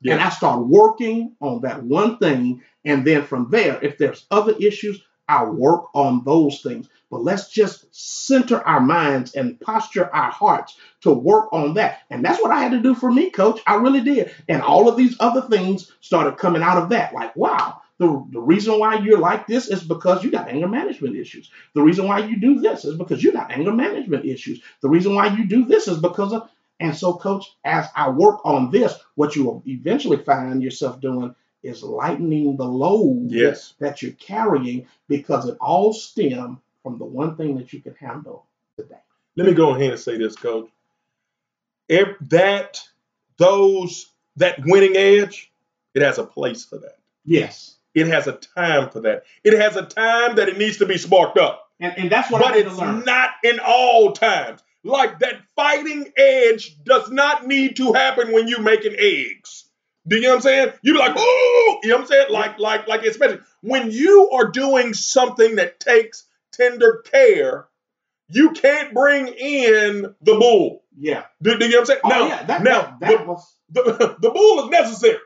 Yes. And I start working on that one thing. And then from there, if there's other issues, I work on those things, but let's just center our minds and posture our hearts to work on that. And that's what I had to do for me, Coach. I really did. And all of these other things started coming out of that. Like, wow, the reason why you're like this is because you got anger management issues. The reason why you do this is because you got anger management issues. The reason why you do this is because of, and so, Coach, as I work on this, what you will eventually find yourself doing is lightening the load that you're carrying, because it all stems from the one thing that you can handle today. Let me go ahead and say this, Coach. That winning edge, it has a place for that. Yes. It has a time for that. It has a time that it needs to be sparked up. And that's what I had to learn. But it's not in all times. Like, that fighting edge does not need to happen when you're making eggs. Do you know what I'm saying? You're like, oh, you know what I'm saying? Like, especially when you are doing something that takes tender care, you can't bring in the bull. Yeah. Do you know what I'm saying? Oh, now, yeah, the bull is necessary,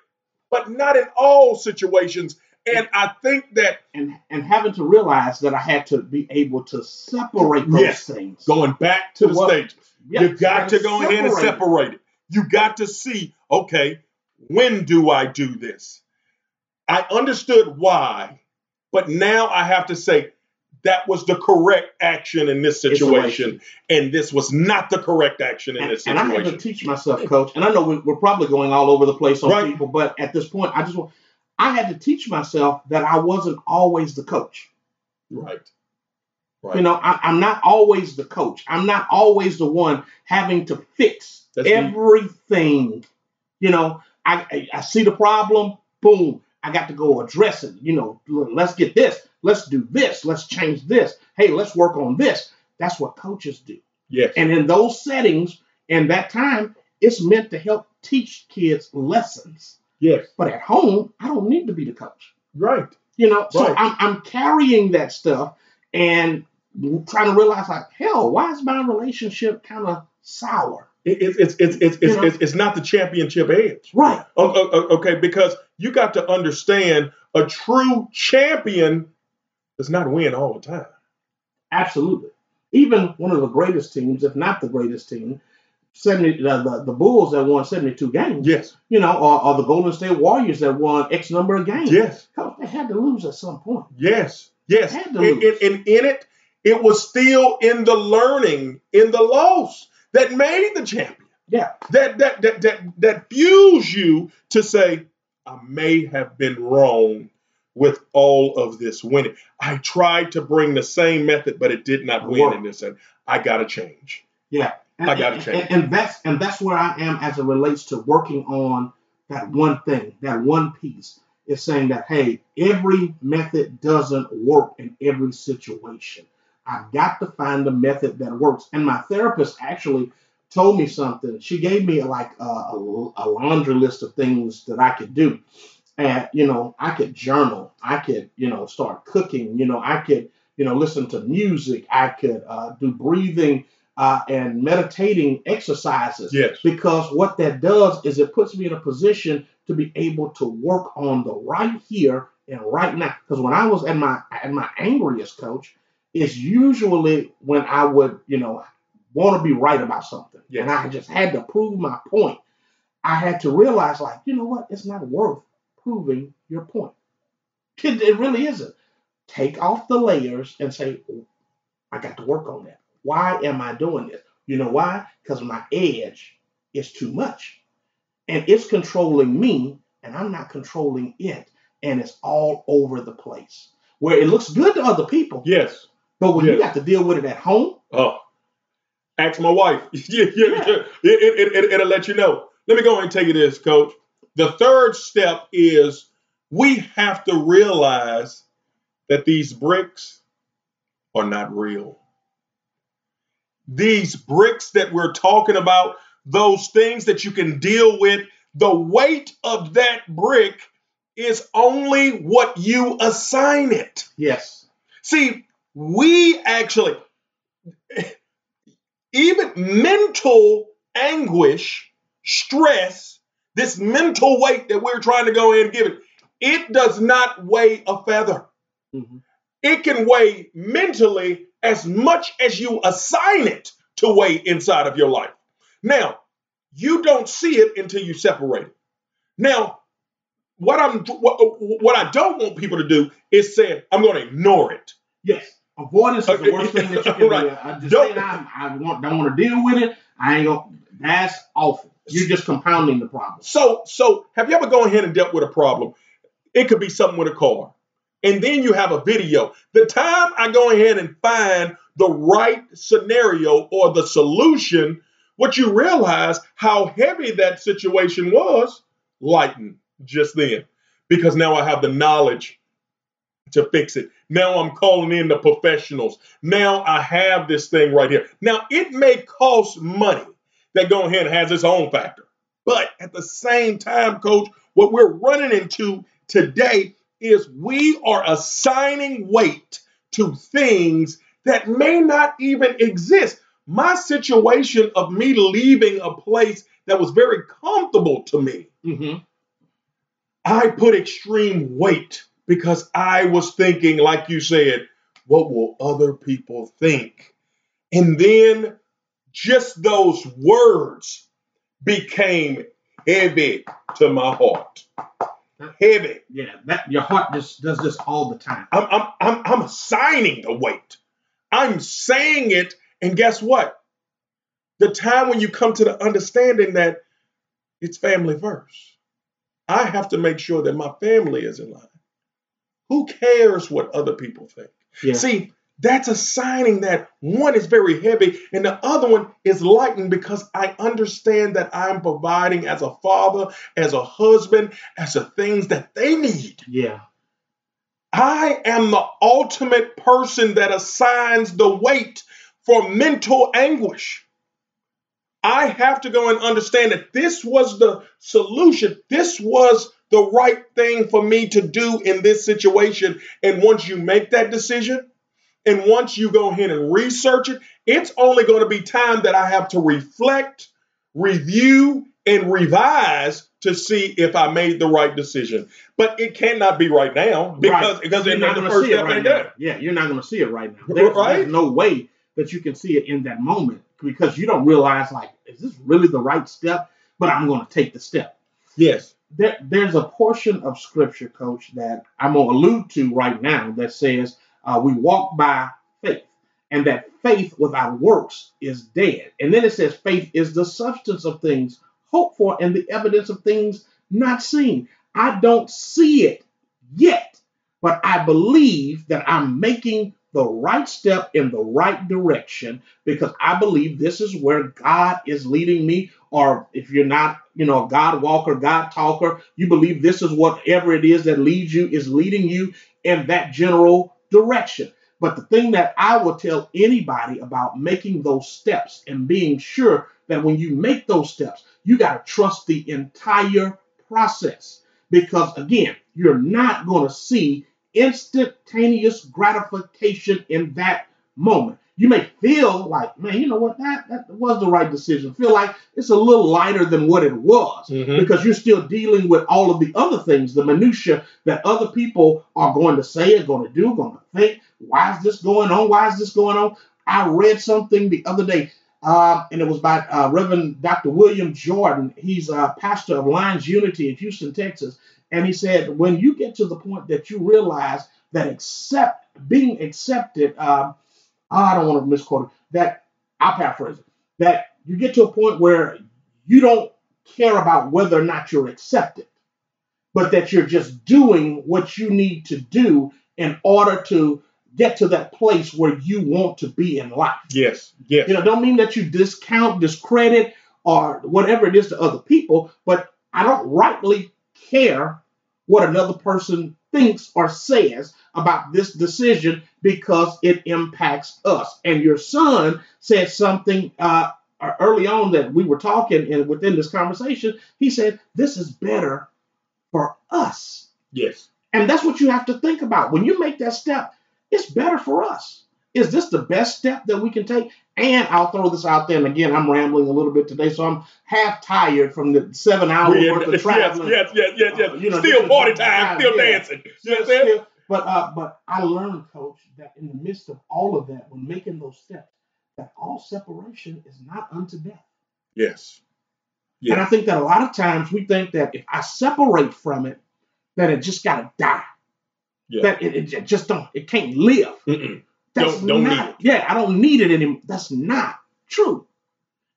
but not in all situations. And I think that. And having to realize that I had to be able to separate those things. Going back to the stage. Yep, you got to go ahead and separate it. You got to see, okay, when do I do this? I understood why, but now I have to say that was the correct action in this situation, and this was not the correct action in this situation. And I had to teach myself, Coach, and I know we're probably going all over the place on people, but at this point, I had to teach myself that I wasn't always the coach. Right. Right. You know, I'm not always the coach. I'm not always the one having to fix everything. You know, I see the problem, boom, I got to go address it. You know, let's get this. Let's do this. Let's change this. Hey, let's work on this. That's what coaches do. Yes. And in those settings and that time, it's meant to help teach kids lessons. Yes. But at home, I don't need to be the coach. Right. You know, so I'm carrying that stuff and trying to realize, like, hell, why is my relationship kind of sour? It's not the championship edge. Right. Okay, because you got to understand a true champion does not win all the time. Absolutely. Even one of the greatest teams, if not the greatest team, the Bulls that won 72 games. Yes. You know, or the Golden State Warriors that won X number of games. Yes. They had to lose at some point. Yes. Yes. They had to lose. And in it, it was still in the learning, in the loss that made the champion. Yeah. That fuels you to say, I may have been wrong with all of this winning. I tried to bring the same method, but it did not win in this end. I gotta change. Yeah. I gotta change. And that's where I am as it relates to working on that one thing, that one piece. Is saying that, hey, every method doesn't work in every situation. I've got to find a method that works. And my therapist actually told me something. She gave me like a laundry list of things that I could do. And, you know, I could journal. I could, you know, start cooking. You know, I could, you know, listen to music. I could do breathing and meditating exercises. Yes. Because what that does is it puts me in a position to be able to work on the right here and right now. Because when I was at my angriest, Coach, it's usually when I would, you know, want to be right about something. Yes. And I just had to prove my point. I had to realize, like, you know what? It's not worth proving your point. It really isn't. Take off the layers and say, oh, I got to work on that. Why am I doing this? You know why? Because my edge is too much. And it's controlling me, and I'm not controlling it. And it's all over the place. Where it looks good to other people. Yes. But when you got to deal with it at home. Oh, ask my wife. It'll let you know. Let me go ahead and tell you this, Coach. The third step is we have to realize that these bricks are not real. These bricks that we're talking about, those things that you can deal with, the weight of that brick is only what you assign it. Yes. See, we actually, even mental anguish, stress, this mental weight that we're trying to go in and give it, it does not weigh a feather. Mm-hmm. It can weigh mentally as much as you assign it to weigh inside of your life. Now, you don't see it until you separate it. Now, what I don't want people to do is say, I'm going to ignore it. Yes. Avoidance is the worst thing that you can do. I just say, I don't want to deal with it. I ain't gonna, that's awful. You're just compounding the problem. So have you ever gone ahead and dealt with a problem? It could be something with a car. And then you have a video. The time I go ahead and find the right scenario or the solution, what you realize how heavy that situation was, lightened just then, because now I have the knowledge to fix it. Now I'm calling in the professionals. Now I have this thing right here. Now it may cost money. That go ahead and has its own factor. But at the same time, Coach, what we're running into today is we are assigning weight to things that may not even exist. My situation of me leaving a place that was very comfortable to me, mm-hmm. I put extreme weight because I was thinking, like you said, what will other people think? And then just those words became heavy to my heart. Heavy. Yeah, your heart just does this all the time. I'm assigning the weight. I'm saying it. And guess what? The time when you come to the understanding that it's family first. I have to make sure that my family is in line. Who cares what other people think? Yeah. See, that's assigning that. One is very heavy and the other one is lightened because I understand that I'm providing as a father, as a husband, as the things that they need. Yeah. I am the ultimate person that assigns the weight for mental anguish. I have to go and understand that this was the solution. This was the right thing for me to do in this situation. And once you make that decision, and once you go ahead and research it, it's only going to be time that I have to reflect, review, and revise to see if I made the right decision. But it cannot be right now because it's not the first step right now. Yeah, you're not going to see it right now. There's no way that you can see it in that moment because you don't realize, like, is this really the right step? But I'm going to take the step. Yes. There's a portion of scripture, Coach, that I'm going to allude to right now that says we walk by faith, and that faith without works is dead. And then it says faith is the substance of things hoped for and the evidence of things not seen. I don't see it yet, but I believe that I'm making the right step in the right direction because I believe this is where God is leading me. Or if you're not, you know, a God walker, God talker, you believe this is whatever it is that leads you is leading you in that general direction. But the thing that I will tell anybody about making those steps and being sure that when you make those steps, you got to trust the entire process, because again, you're not going to see instantaneous gratification in that moment. You may feel like, man, you know what, that was the right decision. Feel like it's a little lighter than what it was, because you're still dealing with all of the other things, the minutia that other people are going to say, are going to do, going to think. Why is this going on? Why is this going on? I read something the other day, and it was by Reverend Dr. William Jordan. He's a pastor of Lions Unity in Houston, Texas. And he said, when you get to the point that you realize that being accepted, I don't want to misquote it, that I'll paraphrase it, that you get to a point where you don't care about whether or not you're accepted, but that you're just doing what you need to do in order to get to that place where you want to be in life. Yes, yes. You know, don't mean that you discount, discredit, or whatever it is to other people, but I don't rightly care what another person thinks or says about this decision because it impacts us. And your son said something early on that we were talking, and within this conversation, he said, this is better for us. Yes. And that's what you have to think about. When you make that step, it's better for us. Is this the best step that we can take? And I'll throw this out there. And again, I'm rambling a little bit today, so I'm half tired from the 7 hours worth of traveling. Yes. Still party time, still dancing. Yes. But I learned, Coach, that in the midst of all of that, when making those steps, that all separation is not unto death. Yes. And I think that a lot of times we think that if I separate from it, that it just got to die. Yeah. That it just don't. It can't live. Mm-mm. That's don't not, need it. Yeah, I don't need it anymore. That's not true.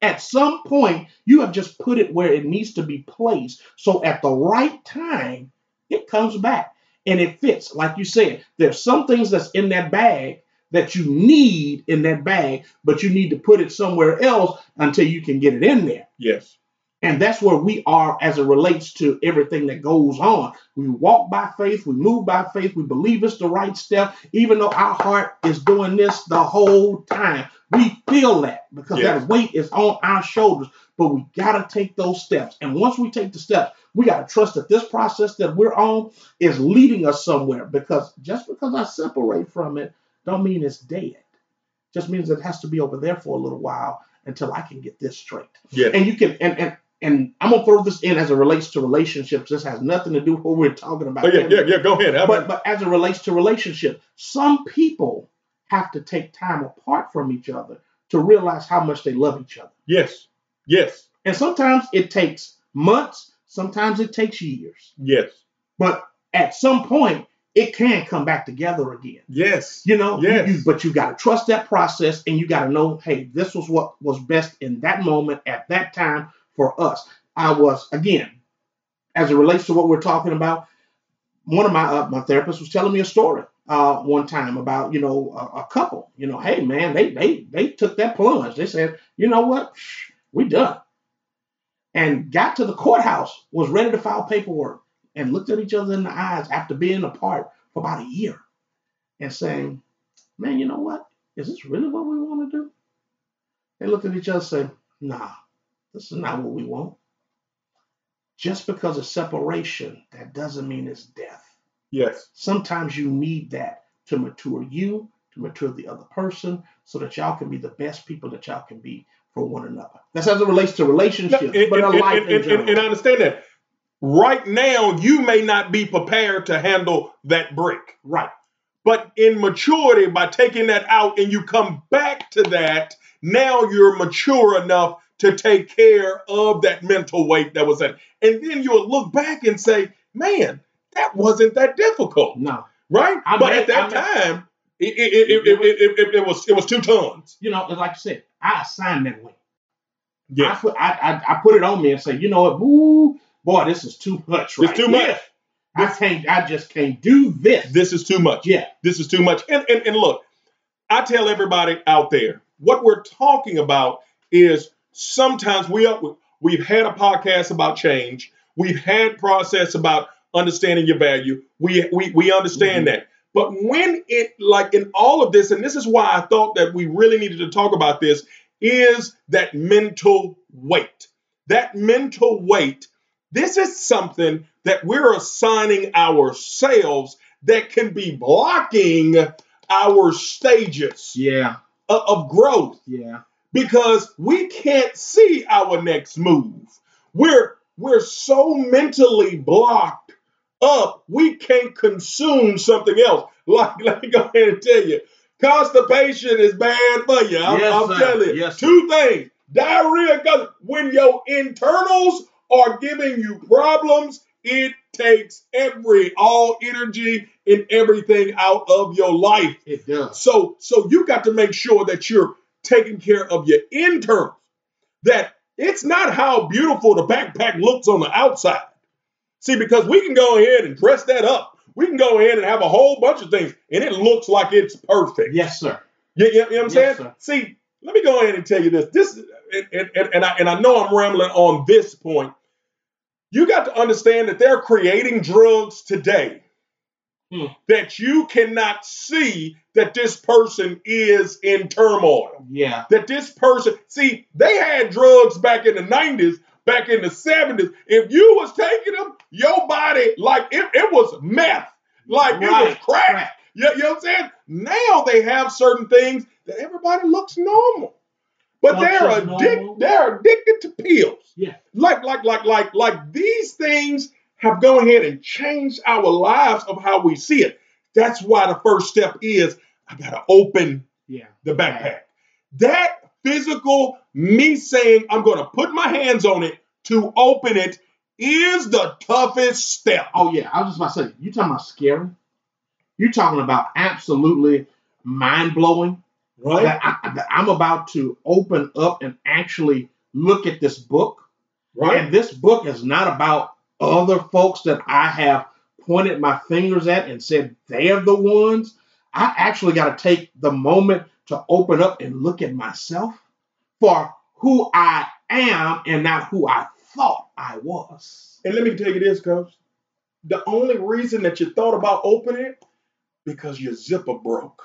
At some point, you have just put it where it needs to be placed. So at the right time, it comes back and it fits. Like you said, there's some things that's in that bag that you need in that bag, but you need to put it somewhere else until you can get it in there. Yes. And that's where we are as it relates to everything that goes on. We walk by faith. We move by faith. We believe it's the right step, even though our heart is doing this the whole time. We feel that because that weight is on our shoulders, but we got to take those steps. And once we take the steps, we got to trust that this process that we're on is leading us somewhere, because just because I separate from it don't mean it's dead. Just means it has to be over there for a little while until I can get this straight. Yeah. And you can, and I'm going to throw this in as it relates to relationships. This has nothing to do with what we're talking about. Oh, yeah, go ahead. But as it relates to relationships, some people have to take time apart from each other to realize how much they love each other. Yes. And sometimes it takes months. Sometimes it takes years. Yes. But at some point, it can come back together again. Yes. You know, but you got to trust that process, and you got to know, hey, this was what was best in that moment at that time. For us, I was, again, as it relates to what we're talking about, one of my therapists was telling me a story one time about, you know, a couple, you know, hey, man, they took that plunge. They said, you know what, we done. And got to the courthouse, was ready to file paperwork, and looked at each other in the eyes after being apart for about a year and saying, man, you know what, is this really what we want to do? They looked at each other and said, nah. This is not what we want. Just because of separation, that doesn't mean it's death. Yes. Sometimes you need that to mature you, to mature the other person, so that y'all can be the best people that y'all can be for one another. That's as it relates to relationships, but life in general. And I understand that. Right now, you may not be prepared to handle that brick. Right. But in maturity, by taking that out and you come back to that, Now you're mature enough to take care of that mental weight that was there. And then you'll look back and say, man, that wasn't that difficult. No. Right? But at that time, it was 2 tons. You know, like you said, I assigned that weight. Yeah. I put it on me and say, you know what, ooh, boy, this is too much. Right? It's too much. I just can't do this. This is too much. Yeah. This is too much. And look, I tell everybody out there, what we're talking about is sometimes we've had a podcast about change. We've had process about understanding your value. We understand that. But when it, like in all of this, and this is why I thought that we really needed to talk about this, is that mental weight. That mental weight, this is something that we're assigning ourselves that can be blocking our stages of growth. Yeah. Because we can't see our next move. We're so mentally blocked up, we can't consume something else. Like, let me go ahead and tell you, constipation is bad for you. I'm telling you. Yes, two things. Diarrhea, when your internals are giving you problems, it takes all energy and everything out of your life. It does. So you got to make sure that you're taking care of your internals. That it's not how beautiful the backpack looks on the outside. See, because we can go ahead and dress that up. We can go ahead and have a whole bunch of things, and it looks like it's perfect. Yes, sir. You know what I'm saying? Sir. See, let me go ahead and tell you this. I know I'm rambling on this point. You got to understand that they're creating drugs today that you cannot see that this person is in turmoil. Yeah. That this person, see, they had drugs back in the 90s, back in the 70s. If you was taking them, your body, like it was meth. Like right. It was crack. You know what I'm saying? Now they have certain things that everybody looks normal. But they're addicted to pills. Yeah. Like these things have gone ahead and changed our lives of how we see it. That's why the first step is I gotta open the backpack. Right. That physical me saying I'm gonna put my hands on it to open it is the toughest step. Oh yeah, I was just about to say, you talking about scary? You're talking about absolutely mind-blowing. Right. I'm about to open up and actually look at this book. Right. And this book is not about other folks that I have pointed my fingers at and said they're the ones. I actually got to take the moment to open up and look at myself for who I am and not who I thought I was. And let me tell you this, Coach. The only reason that you thought about opening it because your zipper broke.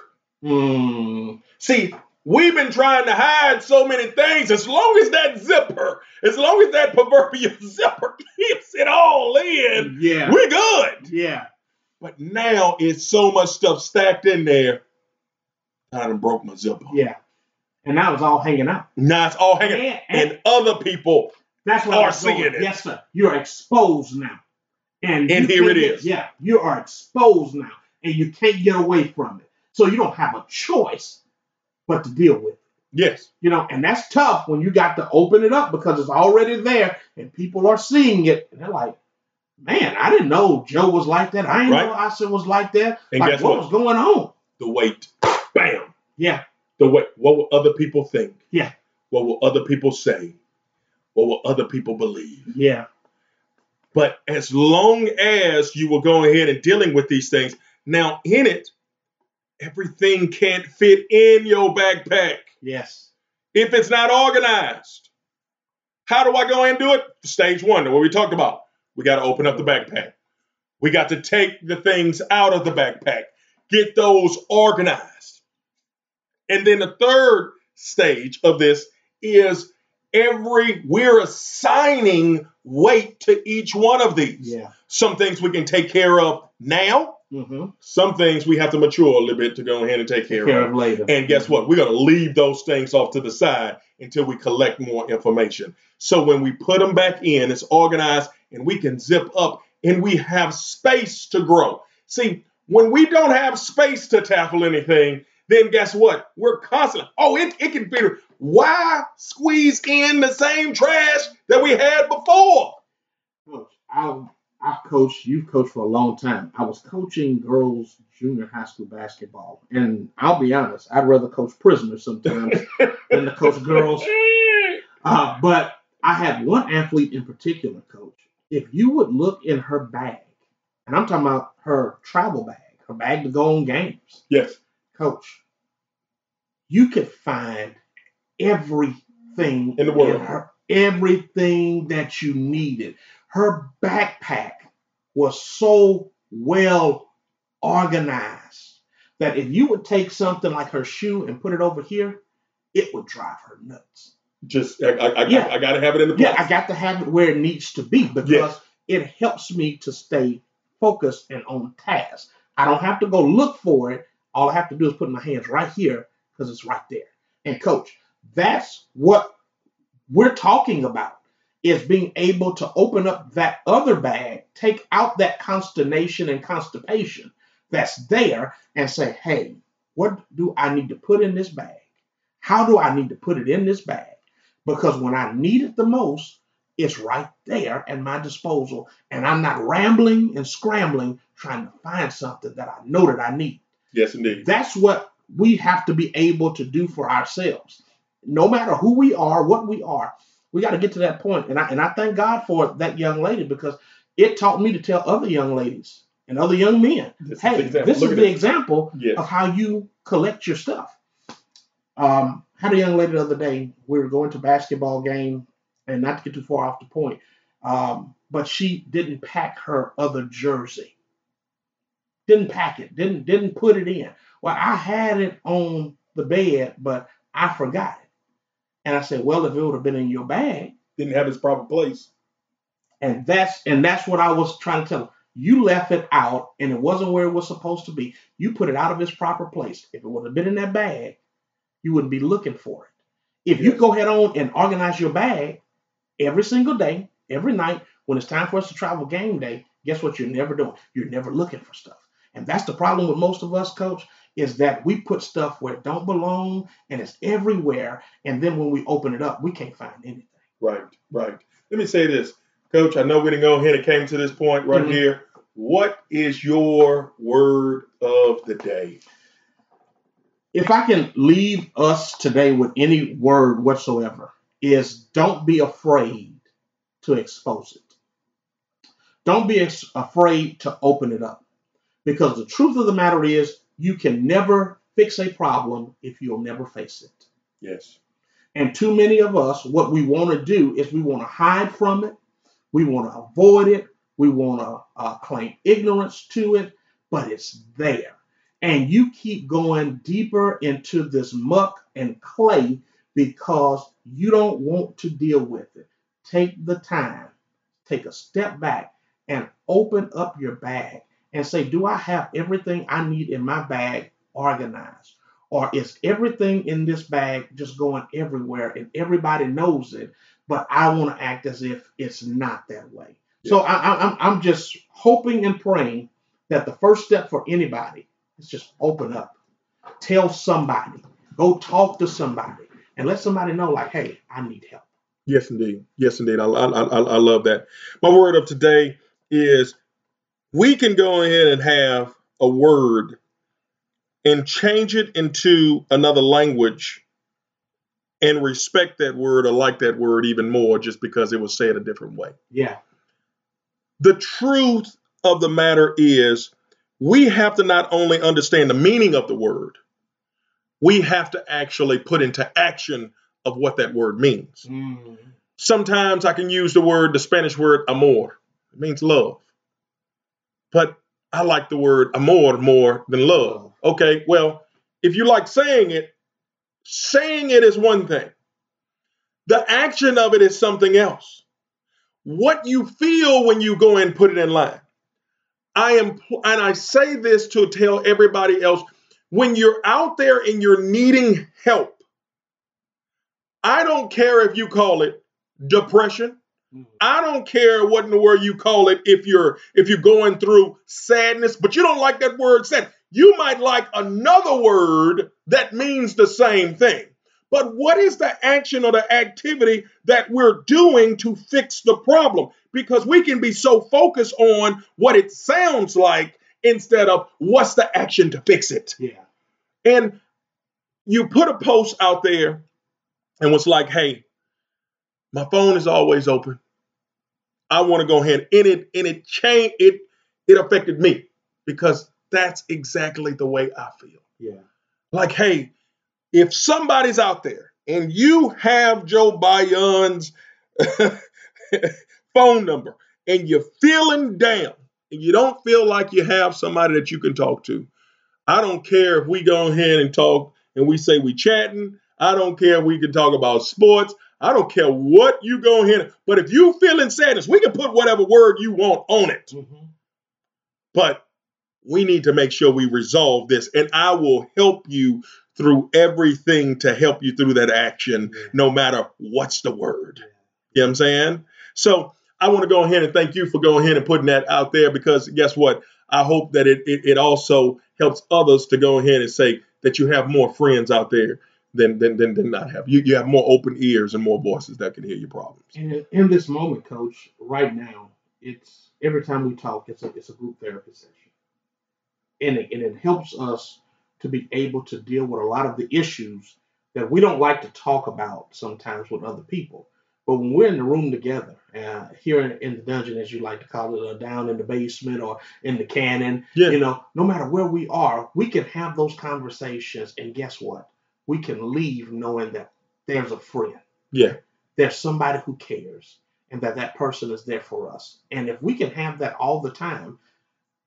See, we've been trying to hide so many things. As long as that proverbial zipper keeps it all in, we're good. Yeah. But now it's so much stuff stacked in there. I done broke my zipper. Yeah. And now it's all hanging out. And other people are seeing it. Yes, sir. You're exposed now. And here it is. Yeah. You are exposed now. And you can't get away from it. So you don't have a choice but to deal with it. Yes. You know, and that's tough when you got to open it up because it's already there and people are seeing it. And they're like, man, I didn't know Joe was like that. I didn't know Asa was like that. And like, guess what was going on? The weight. Bam. Yeah. The weight. What will other people think? Yeah. What will other people say? What will other people believe? Yeah. But as long as you were going ahead and dealing with these things, now in it, everything can't fit in your backpack. Yes. If it's not organized, how do I go and do it? Stage one, what we talked about. We got to open up the backpack. We got to take the things out of the backpack, get those organized. And then the third stage of this is we're assigning weight to each one of these. Yeah. Some things we can take care of now. Mm-hmm. Some things we have to mature a little bit to go ahead and take care of later. And guess what? We're going to leave those things off to the side until we collect more information. So when we put them back in, it's organized and we can zip up and we have space to grow. See, when we don't have space to tackle anything, then guess what? We're constantly, it can be, why squeeze in the same trash that we had before? Coach, I've coached, you've coached for a long time. I was coaching girls junior high school basketball. And I'll be honest, I'd rather coach prisoners sometimes than to coach girls. But I had one athlete in particular, Coach. If you would look in her bag, and I'm talking about her travel bag, her bag to go on games. Yes. Coach, you could find everything in the world. Everything that you needed. Her backpack was so well organized that if you would take something like her shoe and put it over here, it would drive her nuts. Just, I got to have it in the place. Yeah, I got to have it where it needs to be because it helps me to stay focused and on task. I don't have to go look for it. All I have to do is put my hands right here because it's right there. And Coach, that's what we're talking about, is being able to open up that other bag, take out that consternation and constipation that's there and say, hey, what do I need to put in this bag? How do I need to put it in this bag? Because when I need it the most, it's right there at my disposal. And I'm not rambling and scrambling trying to find something that I know that I need. Yes, indeed. That's what we have to be able to do for ourselves. No matter who we are, what we are, we got to get to that point. And I thank God for that young lady, because it taught me to tell other young ladies and other young men, hey, this is the example of how you collect your stuff. Had a young lady the other day, we were going to a basketball game, and not to get too far off the point, but she didn't pack her other jersey. Didn't pack it, didn't put it in. Well, I had it on the bed, but I forgot it. And I said, well, if it would have been in your bag. Didn't have its proper place. And that's what I was trying to tell them. You left it out, and it wasn't where it was supposed to be. You put it out of its proper place. If it would have been in that bag, you wouldn't be looking for it. If you go ahead on and organize your bag every single day, every night, when it's time for us to travel game day, guess what you're never doing? You're never looking for stuff. And that's the problem with most of us, Coach, is that we put stuff where it don't belong and it's everywhere. And then when we open it up, we can't find anything. Right, right. Let me say this, Coach. I know we didn't go ahead and came to this point right here. What is your word of the day? If I can leave us today with any word whatsoever, is don't be afraid to expose it. Don't be afraid to open it up, because the truth of the matter is you can never fix a problem if you'll never face it. Yes. And too many of us, what we want to do is we want to hide from it. We want to avoid it. We want to claim ignorance to it, but it's there. And you keep going deeper into this muck and clay because you don't want to deal with it. Take the time. Take a step back and open up your bag and say, do I have everything I need in my bag organized? Or is everything in this bag just going everywhere and everybody knows it, but I want to act as if it's not that way? Yeah. So I'm just hoping and praying that the first step for anybody is just open up, tell somebody, go talk to somebody and let somebody know like, hey, I need help. Yes, indeed. Yes, indeed. I love that. My word of today is we can go ahead and have a word and change it into another language and respect that word or like that word even more just because it was said a different way. Yeah. The truth of the matter is we have to not only understand the meaning of the word, we have to actually put into action of what that word means. Mm. Sometimes I can use the Spanish word amor. It means love. But I like the word amor more than love. Okay, well, if you like saying it is one thing. The action of it is something else. What you feel when you go and put it in line. I say this to tell everybody else, when you're out there and you're needing help, I don't care if you call it depression. I don't care what in the world you call it if you're going through sadness, but you don't like that word sad. you might like another word that means the same thing. But what is the action or the activity that we're doing to fix the problem? Because we can be so focused on what it sounds like instead of what's the action to fix it. Yeah. And you put a post out there and was like, hey, my phone is always open. I want to go ahead and it changed. It affected me because that's exactly the way I feel. Yeah. Like, hey, if somebody's out there and you have Joe Bion's phone number and you're feeling down and you don't feel like you have somebody that you can talk to, I don't care if we go ahead and talk and we say we chatting. I don't care if we can talk about sports. I don't care what you go ahead. But if you feeling sadness, we can put whatever word you want on it. Mm-hmm. But we need to make sure we resolve this. And I will help you through everything to help you through that action, no matter what's the word. You know what I'm saying? So I want to go ahead and thank you for going ahead and putting that out there, because guess what? I hope that it also helps others to go ahead and say that you have more friends out there than not have. You have more open ears and more voices that can hear your problems. And in this moment, Coach, right now, it's every time we talk, it's a group therapy session. And it helps us to be able to deal with a lot of the issues that we don't like to talk about sometimes with other people. But when we're in the room together, here in the dungeon, as you like to call it, or down in the basement or in the cannon, you know, no matter where we are, we can have those conversations. And guess what? We can leave knowing that there's a friend. Yeah. There's somebody who cares and that person is there for us. And if we can have that all the time,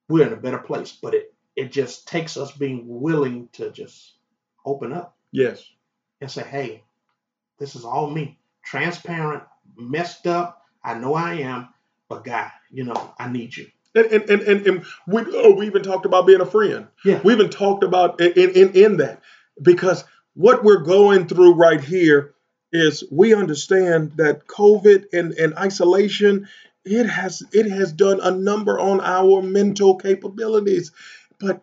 we're in a better place. But it just takes us being willing to just open up. Yes. And say, hey, this is all me. Transparent, messed up. I know I am, but God, you know, I need you. And we even talked about being a friend. Yeah. We even talked about in that, because what we're going through right here is we understand that COVID and isolation, it has done a number on our mental capabilities. But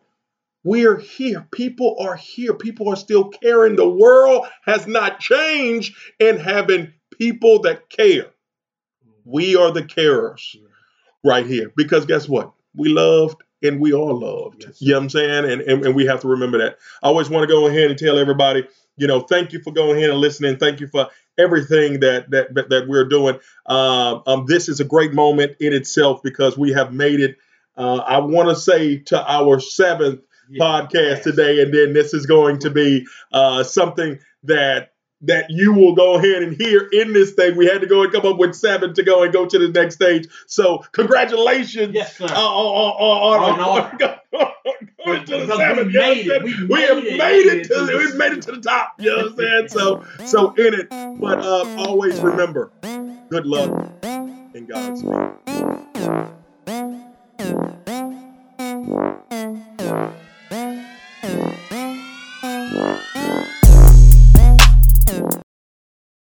we're here. People are here. People are still caring. The world has not changed in having people that care. We are the carers right here, because guess what? We loved and we are loved. Yes. You know what I'm saying? And we have to remember that. I always want to go ahead and tell everybody, you know, thank you for going ahead and listening. Thank you for everything that we're doing. This is a great moment in itself because we have made it. I want to say to our seventh podcast today, and then this is going to be something that you will go ahead and hear in this thing. We had to go and come up with 7 to go and go to the next stage. So congratulations. Yes, sir. We made it to the top. You know what I'm saying? So in it. But always remember, good luck and Godspeed. Thank you.